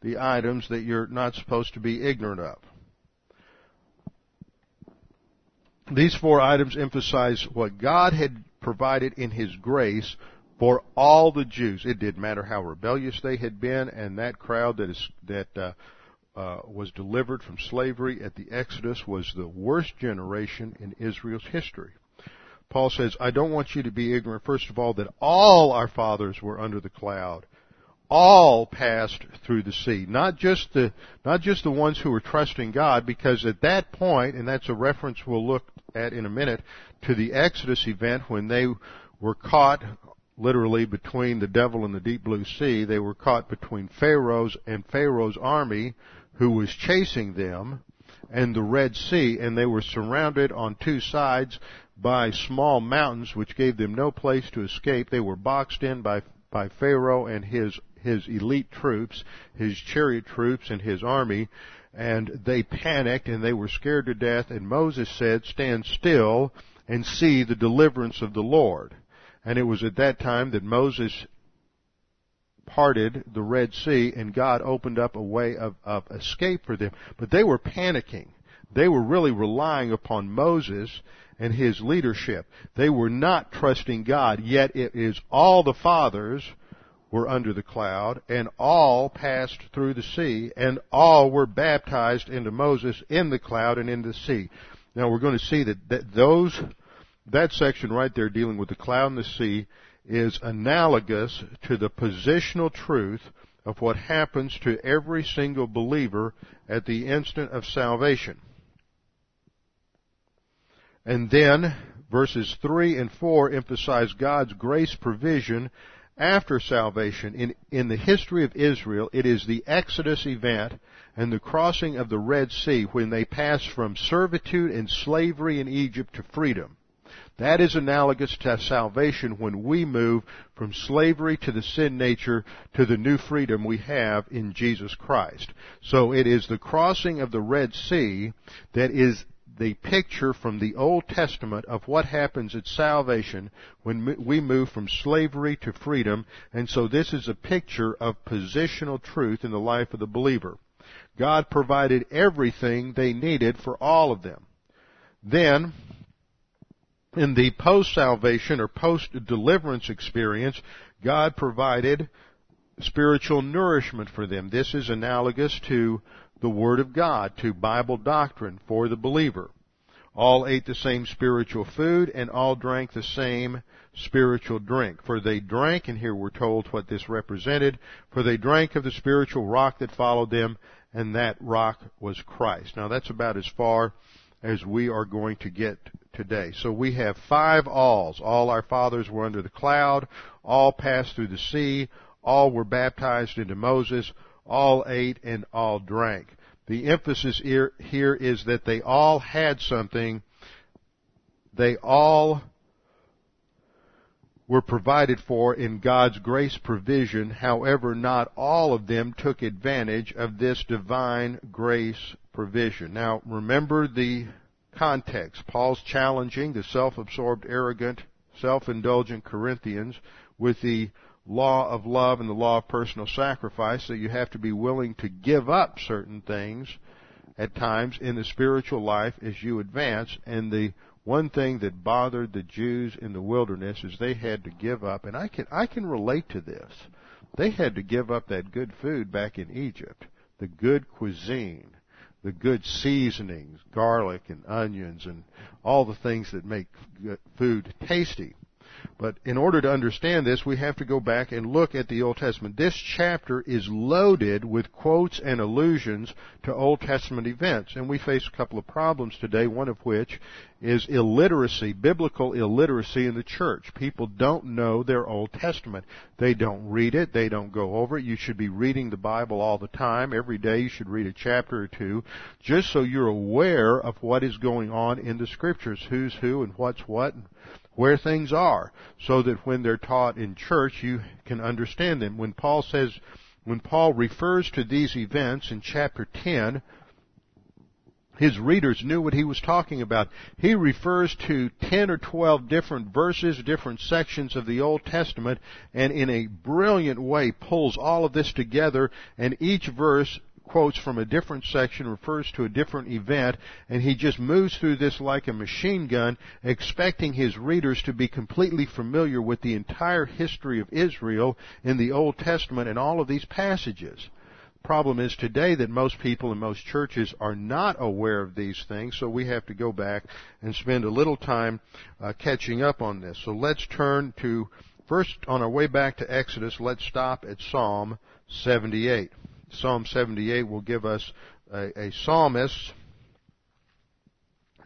the items that you're not supposed to be ignorant of. These 4 items emphasize what God had provided in His grace for all the Jews. It didn't matter how rebellious they had been, and that crowd that was delivered from slavery at the Exodus was the worst generation in Israel's history. Paul says, I don't want you to be ignorant, first of all, that all our fathers were under the cloud. All passed through the sea, not just the ones who were trusting God, because at that point, and that's a reference we'll look at in a minute, to the Exodus event when they were caught literally between the devil and the deep blue sea. They were caught between Pharaoh's and Pharaoh's army, who was chasing them, and the Red Sea, and they were surrounded on two sides by small mountains, which gave them no place to escape. They were boxed in by Pharaoh and his elite troops, his chariot troops, and his army, and they panicked, and they were scared to death, and Moses said, "Stand still and see the deliverance of the Lord." And it was at that time that Moses parted the Red Sea, and God opened up a way of escape for them. But they were panicking. They were really relying upon Moses and his leadership. They were not trusting God, yet it is all the fathers were under the cloud, and all passed through the sea, and all were baptized into Moses in the cloud and in the sea. Now we're going to see that section right there dealing with the cloud and the sea is analogous to the positional truth of what happens to every single believer at the instant of salvation. And then verses 3 and 4 emphasize God's grace provision after salvation. In the history of Israel, it is the Exodus event and the crossing of the Red Sea when they pass from servitude and slavery in Egypt to freedom. That is analogous to salvation when we move from slavery to the sin nature to the new freedom we have in Jesus Christ. So it is the crossing of the Red Sea that is the picture from the Old Testament of what happens at salvation when we move from slavery to freedom. And so this is a picture of positional truth in the life of the believer. God provided everything they needed for all of them. Then, in the post-salvation or post-deliverance experience, God provided spiritual nourishment for them. This is analogous to the Word of God, to Bible doctrine for the believer. All ate the same spiritual food, and all drank the same spiritual drink. For they drank, and here we're told what this represented, for they drank of the spiritual rock that followed them, and that rock was Christ. Now that's about as far as we are going to get today. So we have five alls. All our fathers were under the cloud. All passed through the sea. All were baptized into Moses. All ate and all drank. The emphasis here is that they all had something. They all were provided for in God's grace provision. However, not all of them took advantage of this divine grace provision. Now, remember the context. Paul's challenging the self-absorbed, arrogant, self-indulgent Corinthians with the law of love and the law of personal sacrifice, so you have to be willing to give up certain things at times in the spiritual life as you advance. And the one thing that bothered the Jews in the wilderness is they had to give up, and I can relate to this. They had to give up that good food back in Egypt, the good cuisine, the good seasonings, garlic and onions and all the things that make food tasty. But in order to understand this, we have to go back and look at the Old Testament. This chapter is loaded with quotes and allusions to Old Testament events, and we face a couple of problems today, one of which is illiteracy, biblical illiteracy in the church. People don't know their Old Testament. They don't read it. They don't go over it. You should be reading the Bible all the time. Every day you should read a chapter or two, just so you're aware of what is going on in the Scriptures, who's who and what's what, where things are, so that when they're taught in church, you can understand them. When Paul refers to these events in chapter 10, his readers knew what he was talking about. He refers to 10 or 12 different verses, different sections of the Old Testament, and in a brilliant way pulls all of this together, and each verse quotes from a different section, refers to a different event, and he just moves through this like a machine gun, expecting his readers to be completely familiar with the entire history of Israel in the Old Testament and all of these passages. The problem is today that most people and most churches are not aware of these things, so we have to go back and spend a little time catching up on this. So let's turn to, first on our way back to Exodus, let's stop at Psalm 78. Psalm 78 will give us a psalmist's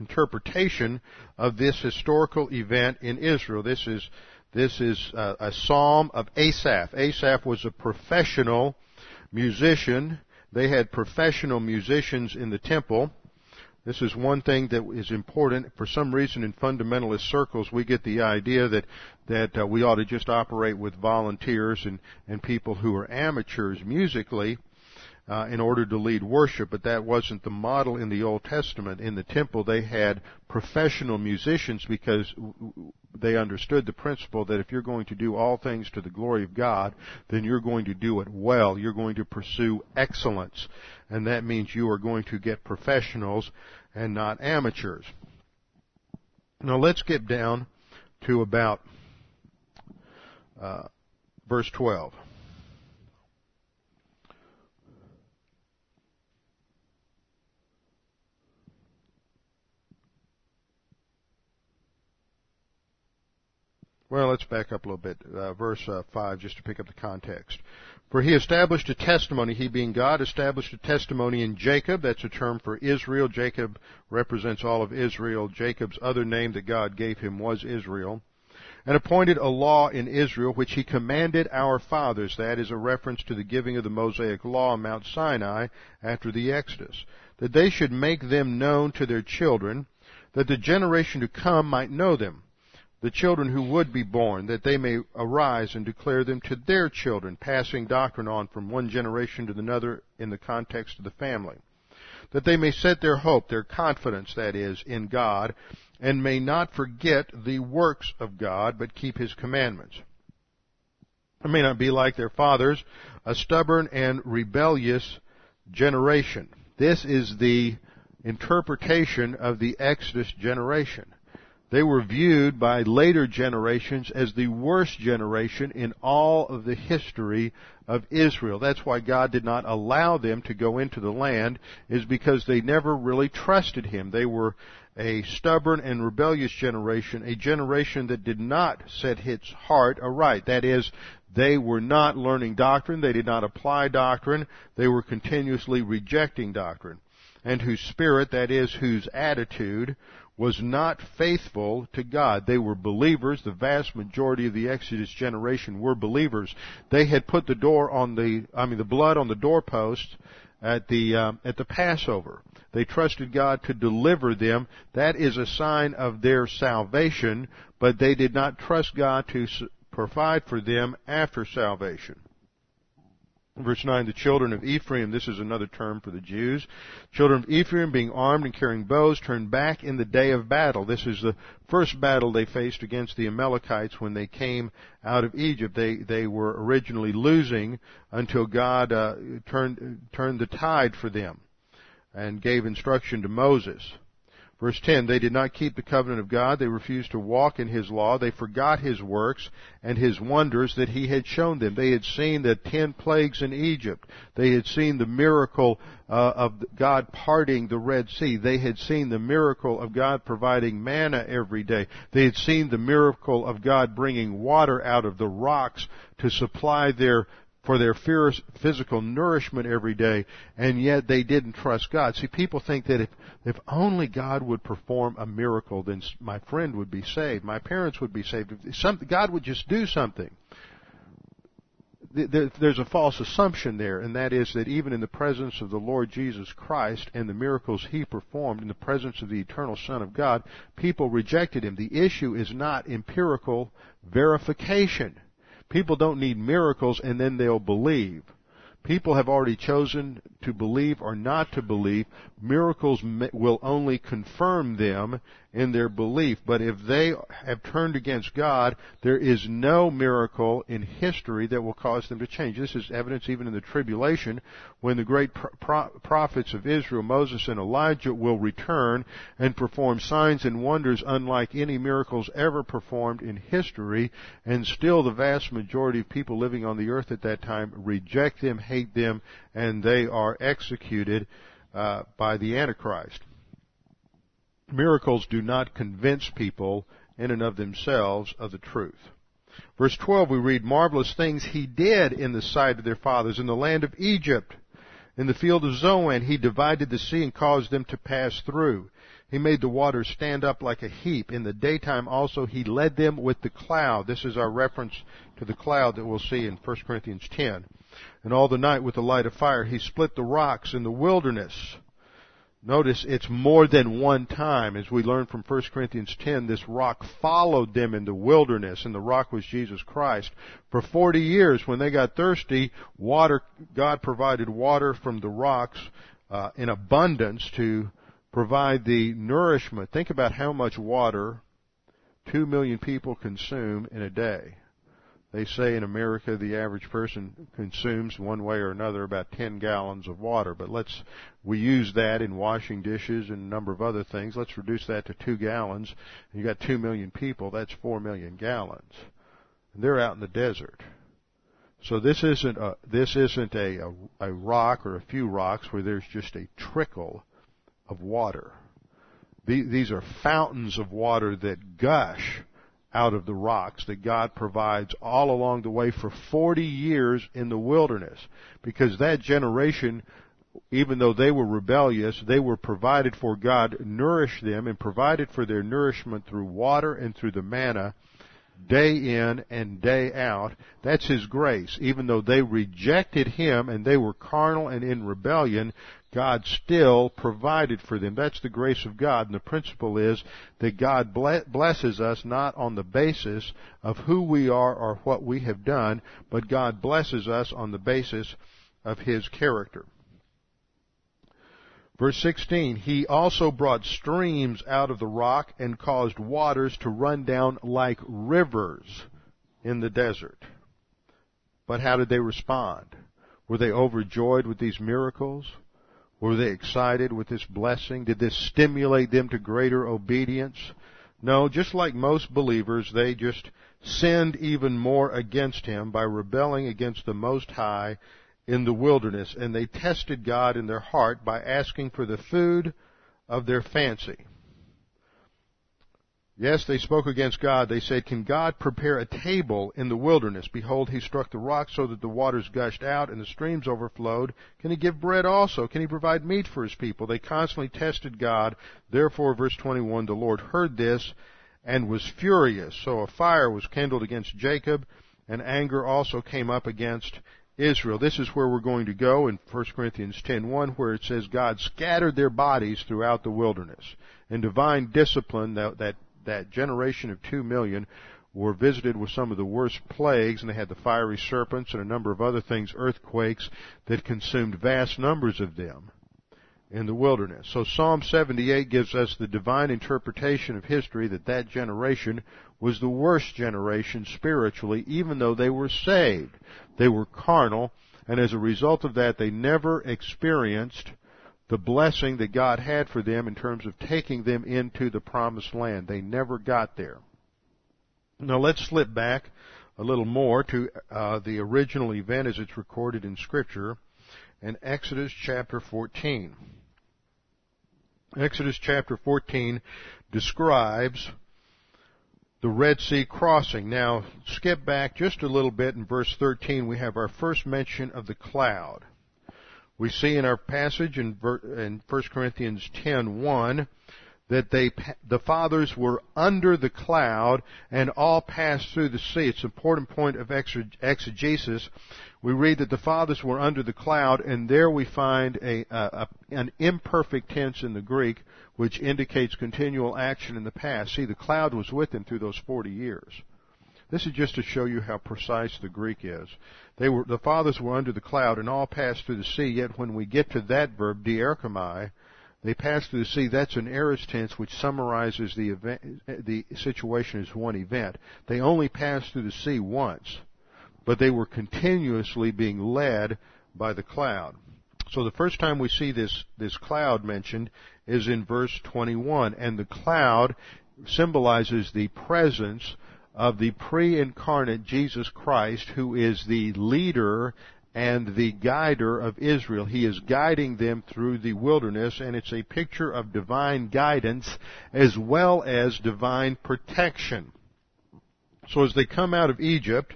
interpretation of this historical event in Israel. This is This is a psalm of Asaph. Asaph was a professional musician. They had professional musicians in the temple. This is one thing that is important. For some reason, in fundamentalist circles, we get the idea that we ought to just operate with volunteers and people who are amateurs musically in order to lead worship. But that wasn't the model in the Old Testament. In the temple, they had professional musicians because they understood the principle that if you're going to do all things to the glory of God, then you're going to do it well. You're going to pursue excellence. And that means you are going to get professionals and not amateurs. Now let's get down to about verse 12. Well, let's back up a little bit, verse 5, just to pick up the context. For he established a testimony, he being God, established a testimony in Jacob. That's a term for Israel. Jacob represents all of Israel. Jacob's other name that God gave him was Israel. And appointed a law in Israel, which he commanded our fathers. That is a reference to the giving of the Mosaic law on Mount Sinai after the Exodus. That they should make them known to their children, that the generation to come might know them. The children who would be born, that they may arise and declare them to their children, passing doctrine on from one generation to another in the context of the family. That they may set their hope, their confidence, that is, in God, and may not forget the works of God, but keep His commandments. It may not be like their fathers, a stubborn and rebellious generation. This is the interpretation of the Exodus generation. They were viewed by later generations as the worst generation in all of the history of Israel. That's why God did not allow them to go into the land, is because they never really trusted Him. They were a stubborn and rebellious generation, a generation that did not set its heart aright. That is, they were not learning doctrine. They did not apply doctrine. They were continuously rejecting doctrine. And whose spirit, that is, whose attitude, was not faithful to God. They were believers. The vast majority of the Exodus generation were believers. They had put the blood on the doorpost at the Passover. They trusted God to deliver them. That is a sign of their salvation, but they did not trust God to provide for them after salvation. Verse 9, the children of Ephraim, this is another term for the Jews. Children of Ephraim, being armed and carrying bows, turned back in the day of battle. This is the first battle they faced against the Amalekites when they came out of Egypt. They were originally losing until God turned the tide for them and gave instruction to Moses. Verse 10, they did not keep the covenant of God. They refused to walk in His law. They forgot His works and His wonders that He had shown them. They had seen the 10 plagues in Egypt. They had seen the miracle of God parting the Red Sea. They had seen the miracle of God providing manna every day. They had seen the miracle of God bringing water out of the rocks to supply for their physical nourishment every day, and yet they didn't trust God. See, people think that if only God would perform a miracle, then my friend would be saved, my parents would be saved, God would just do something. There's a false assumption there, and that is that even in the presence of the Lord Jesus Christ and the miracles He performed, in the presence of the eternal Son of God, people rejected Him. The issue is not empirical verification. People don't need miracles, and then they'll believe. People have already chosen to believe or not to believe. Miracles will only confirm them in their belief. But if they have turned against God, there is no miracle in history that will cause them to change. This is evidence even in the tribulation, when the great prophets of Israel, Moses and Elijah, will return and perform signs and wonders unlike any miracles ever performed in history, and still the vast majority of people living on the earth at that time reject them, hate them, and they are executed by the Antichrist. Miracles do not convince people in and of themselves of the truth. Verse 12, we read, marvelous things He did in the sight of their fathers in the land of Egypt. In the field of Zoan, He divided the sea and caused them to pass through. He made the waters stand up like a heap. In the daytime also he led them with the cloud. This is our reference to the cloud that we'll see in 1 Corinthians 10. And all the night with the light of fire he split the rocks in the wilderness. Notice it's more than one time. As we learn from 1 Corinthians 10, this rock followed them in the wilderness, and the rock was Jesus Christ. For 40 years, when they got thirsty, God provided water from the rocks in abundance to provide the nourishment. Think about how much water 2 million people consume in a day. They say in America the average person consumes one way or another about 10 gallons of water, but we use that in washing dishes and a number of other things. Let's reduce that to 2 gallons. You got 2 million people, that's 4 million gallons. And they're out in the desert. So this isn't a rock or a few rocks where there's just a trickle of water. These are fountains of water that gush out of the rocks that God provides all along the way for 40 years in the wilderness. Because that generation, even though they were rebellious, they were provided for. God nourished them and provided for their nourishment through water and through the manna day in and day out. That's His grace. Even though they rejected Him and they were carnal and in rebellion, God still provided for them. That's the grace of God. And the principle is that God blesses us not on the basis of who we are or what we have done, but God blesses us on the basis of His character. Verse 16, He also brought streams out of the rock and caused waters to run down like rivers in the desert. But how did they respond? Were they overjoyed with these miracles? Were they excited with this blessing? Did this stimulate them to greater obedience? No, just like most believers, they just sinned even more against Him by rebelling against the Most High in the wilderness. And they tested God in their heart by asking for the food of their fancy. Yes, they spoke against God. They said, Can God prepare a table in the wilderness? Behold, He struck the rock so that the waters gushed out and the streams overflowed. Can He give bread also? Can He provide meat for His people? They constantly tested God. Therefore, verse 21, the Lord heard this and was furious. So a fire was kindled against Jacob, and anger also came up against Israel. This is where we're going to go in 1 Corinthians 10:1, where it says, God scattered their bodies throughout the wilderness. In divine discipline, that generation of 2 million were visited with some of the worst plagues, and they had the fiery serpents and a number of other things, earthquakes, that consumed vast numbers of them in the wilderness. So Psalm 78 gives us the divine interpretation of history that generation was the worst generation spiritually, even though they were saved. They were carnal, and as a result of that, they never experienced the blessing that God had for them in terms of taking them into the promised land. They never got there. Now let's slip back a little more to the original event as it's recorded in Scripture in Exodus chapter 14. Exodus chapter 14 describes the Red Sea crossing. Now skip back just a little bit. In verse 13 we have our first mention of the cloud. We see in our passage in 1 Corinthians 10:1 that the fathers were under the cloud and all passed through the sea. It's an important point of exegesis. We read that the fathers were under the cloud, and there we find an imperfect tense in the Greek, which indicates continual action in the past. See, the cloud was with them through those 40 years. This is just to show you how precise the Greek is. The fathers were under the cloud and all passed through the sea, yet when we get to that verb, dierchomai, they passed through the sea, that's an aorist tense which summarizes the situation as one event. They only passed through the sea once, but they were continuously being led by the cloud. So the first time we see this cloud mentioned is in verse 21, and the cloud symbolizes the presence of the pre-incarnate Jesus Christ, who is the leader and the guider of Israel. He is guiding them through the wilderness, and it's a picture of divine guidance as well as divine protection. So as they come out of Egypt,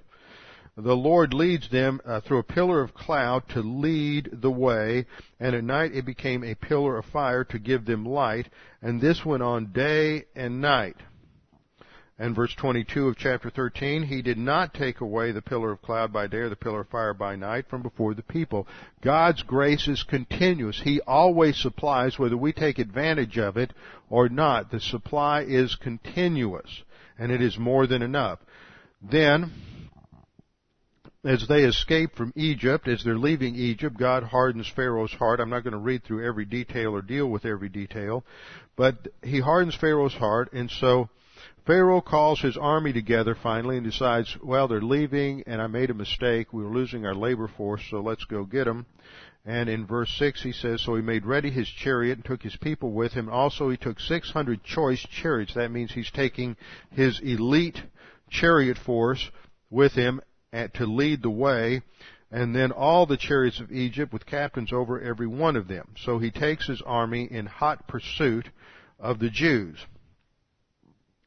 The Lord leads them through a pillar of cloud to lead the way, and at night it became a pillar of fire to give them light, and this went on day and night. And verse 22 of chapter 13, He did not take away the pillar of cloud by day or the pillar of fire by night from before the people. God's grace is continuous. He always supplies, whether we take advantage of it or not. The supply is continuous, and it is more than enough. Then, as they escape from Egypt, as they're leaving Egypt, God hardens Pharaoh's heart. I'm not going to read through every detail or deal with every detail, but He hardens Pharaoh's heart, and so Pharaoh calls his army together finally and decides, well, they're leaving, and I made a mistake. We were losing our labor force, so let's go get them. And in verse 6 he says, So he made ready his chariot and took his people with him. Also he took 600 choice chariots. That means he's taking his elite chariot force with him to lead the way, and then all the chariots of Egypt with captains over every one of them. So he takes his army in hot pursuit of the Jews.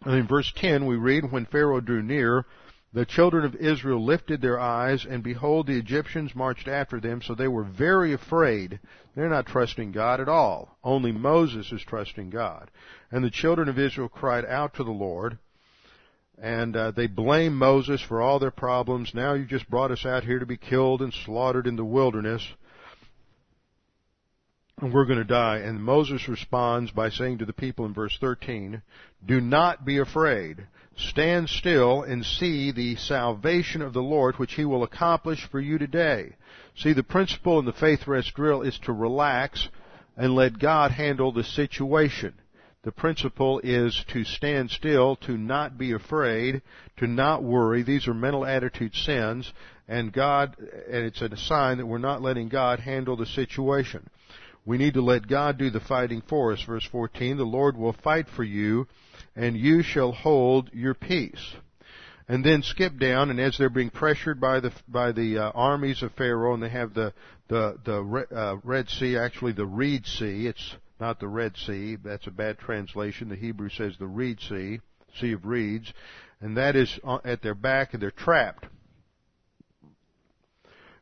And in verse 10 we read, When Pharaoh drew near, the children of Israel lifted their eyes, and behold, the Egyptians marched after them, so they were very afraid. They're not trusting God at all. Only Moses is trusting God. And the children of Israel cried out to the Lord, and they blame Moses for all their problems. Now you just brought us out here to be killed and slaughtered in the wilderness, and we're going to die. And Moses responds by saying to the people in verse 13, Do not be afraid. Stand still and see the salvation of the Lord, which He will accomplish for you today. See, the principle in the faith rest drill is to relax and let God handle the situation. The principle is to stand still, to not be afraid, to not worry. These are mental attitude sins, and it's a sign that we're not letting God handle the situation. We need to let God do the fighting for us. Verse 14, The Lord will fight for you, and you shall hold your peace. And then skip down, and as they're being pressured by the armies of Pharaoh, and they have the Red Sea, actually the Reed Sea. It's not the Red Sea. That's a bad translation. The Hebrew says the Reed Sea, Sea of Reeds. And that is at their back, and they're trapped.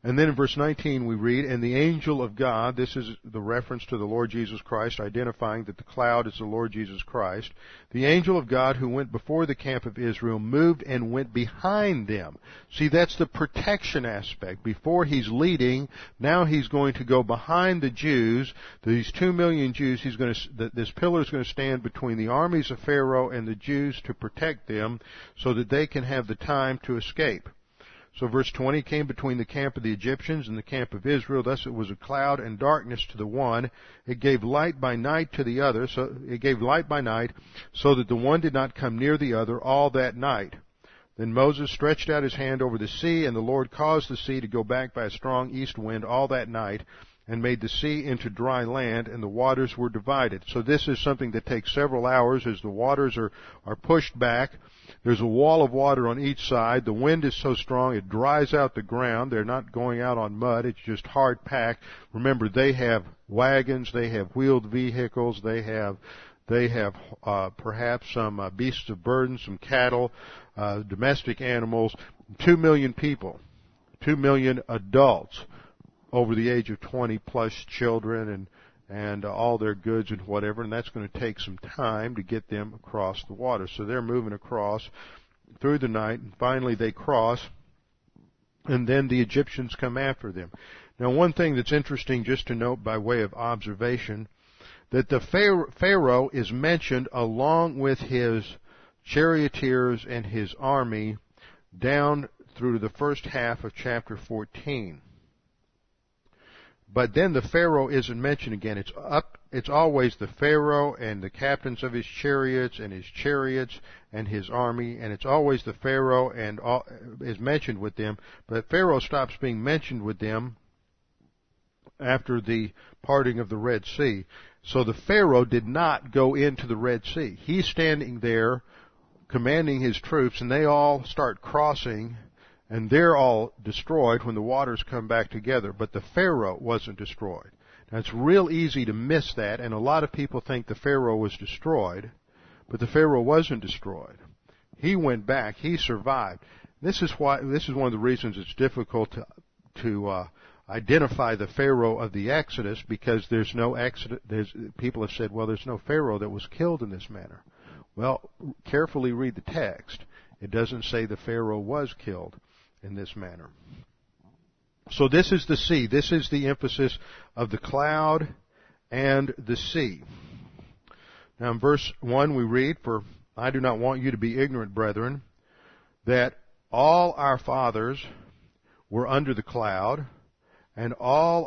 And then in verse 19 we read, And the angel of God, this is the reference to the Lord Jesus Christ, identifying that the cloud is the Lord Jesus Christ. The angel of God who went before the camp of Israel moved and went behind them. See, that's the protection aspect. Before he's leading, now he's going to go behind the Jews. These 2 million Jews, this pillar is going to stand between the armies of Pharaoh and the Jews to protect them so that they can have the time to escape. So verse 20 came between the camp of the Egyptians and the camp of Israel. Thus it was a cloud and darkness to the one. It gave light by night to the other. So it gave light by night so that the one did not come near the other all that night. Then Moses stretched out his hand over the sea, and the Lord caused the sea to go back by a strong east wind all that night, and made the sea into dry land, and the waters were divided. So this is something that takes several hours as the waters are pushed back. There's a wall of water on each side. The wind is so strong it dries out the ground. They're not going out on mud. It's just hard packed. Remember, they have wagons, they have wheeled vehicles, they have perhaps some beasts of burden, some cattle, domestic animals. 2 million people, 2 million adults over the age of 20 plus children and all their goods and whatever, and that's going to take some time to get them across the water. So they're moving across through the night, and finally they cross, and then the Egyptians come after them. Now, one thing that's interesting just to note by way of observation, that the Pharaoh is mentioned along with his charioteers and his army down through the first half of chapter 14. But then the Pharaoh isn't mentioned again. It's always the Pharaoh and the captains of his chariots and his army, and it's always the Pharaoh and all, is mentioned with them. But Pharaoh stops being mentioned with them after the parting of the Red Sea. So the Pharaoh did not go into the Red Sea. He's standing there commanding his troops, and they all start crossing, and they're all destroyed when the waters come back together. But the Pharaoh wasn't destroyed. Now, it's real easy to miss that, and a lot of people think the Pharaoh was destroyed, but the Pharaoh wasn't destroyed. He went back. He survived. This is one of the reasons it's difficult to identify the Pharaoh of the Exodus, because there's no Exodus. People have said, well, there's no Pharaoh that was killed in this manner. Well, carefully read the text. It doesn't say the Pharaoh was killed in this manner. So this is the sea. This is the emphasis of the cloud and the sea. Now in verse 1 we read, "For I do not want you to be ignorant, brethren, that all our fathers were under the cloud, and all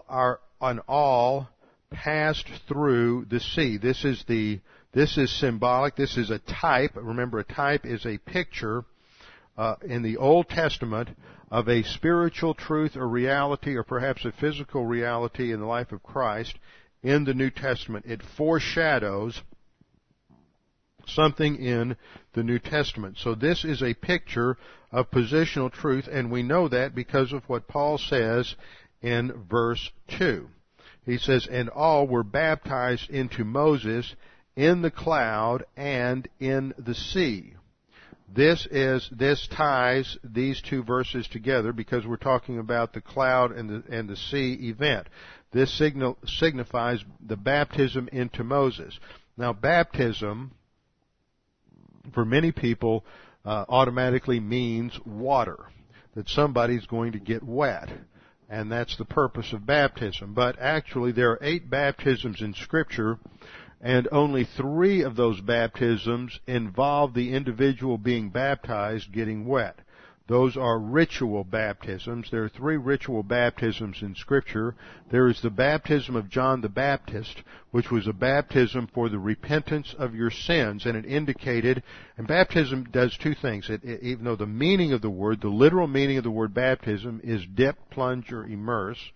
passed through the sea." This is symbolic. This is a type. Remember, a type is a picture in the Old Testament of a spiritual truth or reality, or perhaps a physical reality in the life of Christ in the New Testament. It foreshadows something in the New Testament. So this is a picture of positional truth, and we know that because of what Paul says in verse 2. He says, "And all were baptized into Moses in the cloud and in the sea." This ties these two verses together, because we're talking about the cloud and the sea event. This signifies the baptism into Moses. Now, baptism for many people automatically means water, that somebody's going to get wet, and that's the purpose of baptism. But actually, there are 8 baptisms in Scripture, and only 3 of those baptisms involve the individual being baptized getting wet. Those are ritual baptisms. There are 3 ritual baptisms in Scripture. There is the baptism of John the Baptist, which was a baptism for the repentance of your sins, and it indicated, and baptism does two things. It even though the meaning of the word, the literal meaning of the word baptism, is dip, plunge, or immerse,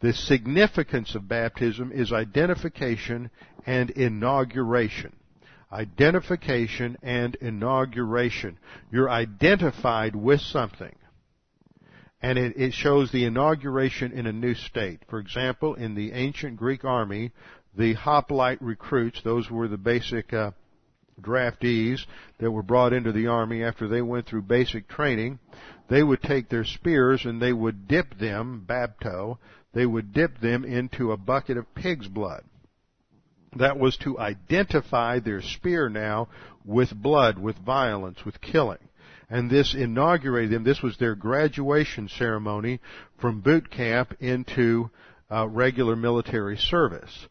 the significance of baptism is identification and inauguration. Identification and inauguration. You're identified with something. And it shows the inauguration in a new state. For example, in the ancient Greek army, the hoplite recruits, those were the basic draftees that were brought into the army after they went through basic training, they would take their spears and they would dip them, bapto, they would dip them into a bucket of pig's blood. That was to identify their spear now with blood, with violence, with killing. And this inaugurated them. This was their graduation ceremony from boot camp into regular military service.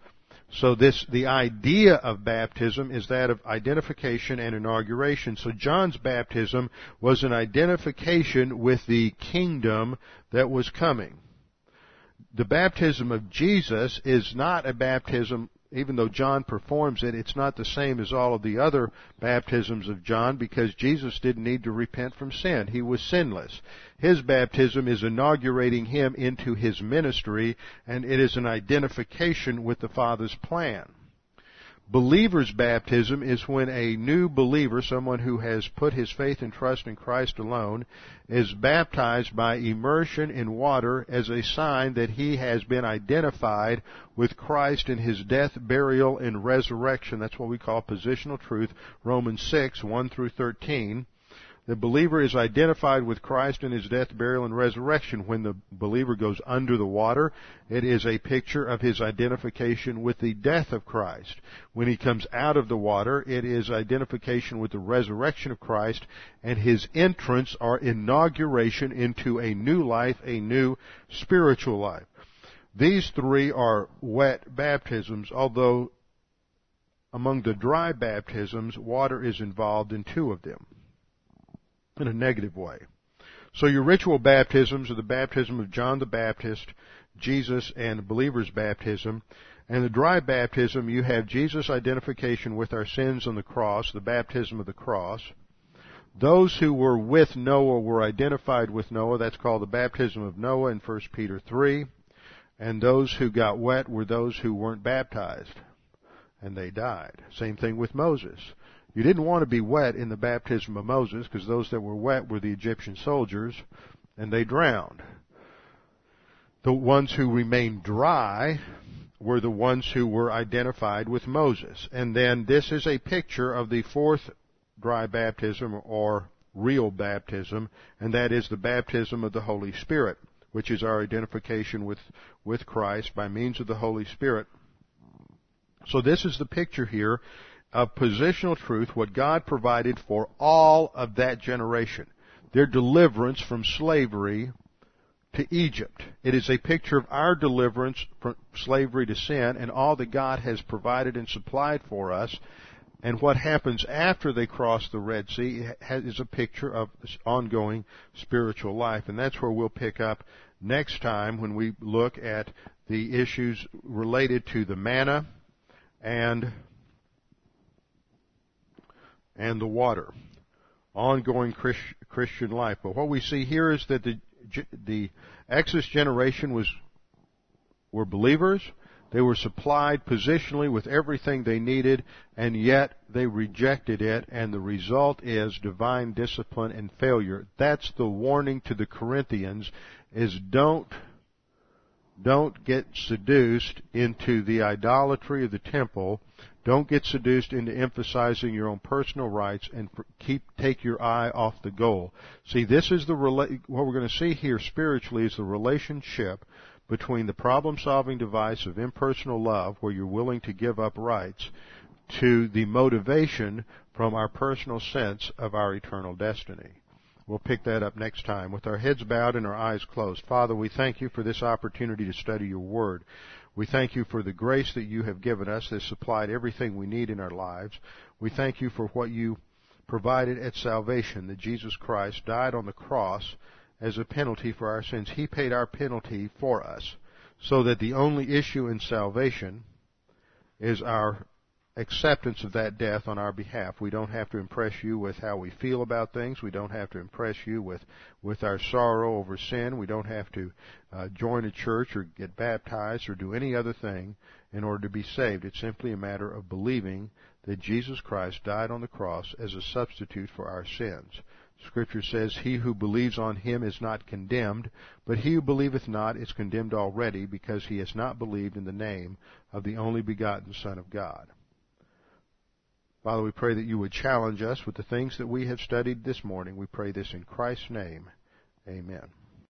So the idea of baptism is that of identification and inauguration. So John's baptism was an identification with the kingdom that was coming. The baptism of Jesus is not a baptism, even though John performs it, it's not the same as all of the other baptisms of John, because Jesus didn't need to repent from sin. He was sinless. His baptism is inaugurating him into his ministry, and it is an identification with the Father's plan. Believer's baptism is when a new believer, someone who has put his faith and trust in Christ alone, is baptized by immersion in water as a sign that he has been identified with Christ in his death, burial, and resurrection. That's what we call positional truth, Romans 6, 1 through 13. The believer is identified with Christ in his death, burial, and resurrection. When the believer goes under the water, it is a picture of his identification with the death of Christ. When he comes out of the water, it is identification with the resurrection of Christ and his entrance or inauguration into a new life, a new spiritual life. These 3 are wet baptisms, although among the dry baptisms, water is involved in 2 of them, in a negative way. So your ritual baptisms are the baptism of John the Baptist, Jesus, and believer's baptism. And the dry baptism, you have Jesus' identification with our sins on the cross, the baptism of the cross. Those who were with Noah were identified with Noah. That's called the baptism of Noah in 1 Peter 3. And those who got wet were those who weren't baptized, and they died. Same thing with Moses. You didn't want to be wet in the baptism of Moses, because those that were wet were the Egyptian soldiers, and they drowned. The ones who remained dry were the ones who were identified with Moses. And then this is a picture of the 4th dry baptism, or real baptism, and that is the baptism of the Holy Spirit, which is our identification with Christ by means of the Holy Spirit. So this is the picture here of positional truth, what God provided for all of that generation, their deliverance from slavery to Egypt. It is a picture of our deliverance from slavery to sin and all that God has provided and supplied for us. And what happens after they cross the Red Sea is a picture of ongoing spiritual life. And that's where we'll pick up next time when we look at the issues related to the manna and the water, ongoing Christian life. But what we see here is that the Exodus generation were believers. They were supplied positionally with everything they needed, and yet they rejected it, and the result is divine discipline and failure. That's the warning to the Corinthians, is don't get seduced into the idolatry of the temple. Don't get seduced into emphasizing your own personal rights, and take your eye off the goal. See, this is what we're going to see here spiritually is the relationship between the problem-solving device of impersonal love, where you're willing to give up rights, to the motivation from our personal sense of our eternal destiny. We'll pick that up next time. With our heads bowed and our eyes closed, Father, we thank you for this opportunity to study your word. We thank you for the grace that you have given us that supplied everything we need in our lives. We thank you for what you provided at salvation, that Jesus Christ died on the cross as a penalty for our sins. He paid our penalty for us, so that the only issue in salvation is our acceptance of that death on our behalf. We don't have to impress you with how we feel about things. We don't have to impress you with our sorrow over sin. We don't have to join a church or get baptized or do any other thing in order to be saved. It's simply a matter of believing that Jesus Christ died on the cross as a substitute for our sins. Scripture says, he who believes on him is not condemned, but he who believeth not is condemned already, because he has not believed in the name of the only begotten Son of God. Father, we pray that you would challenge us with the things that we have studied this morning. We pray this in Christ's name. Amen.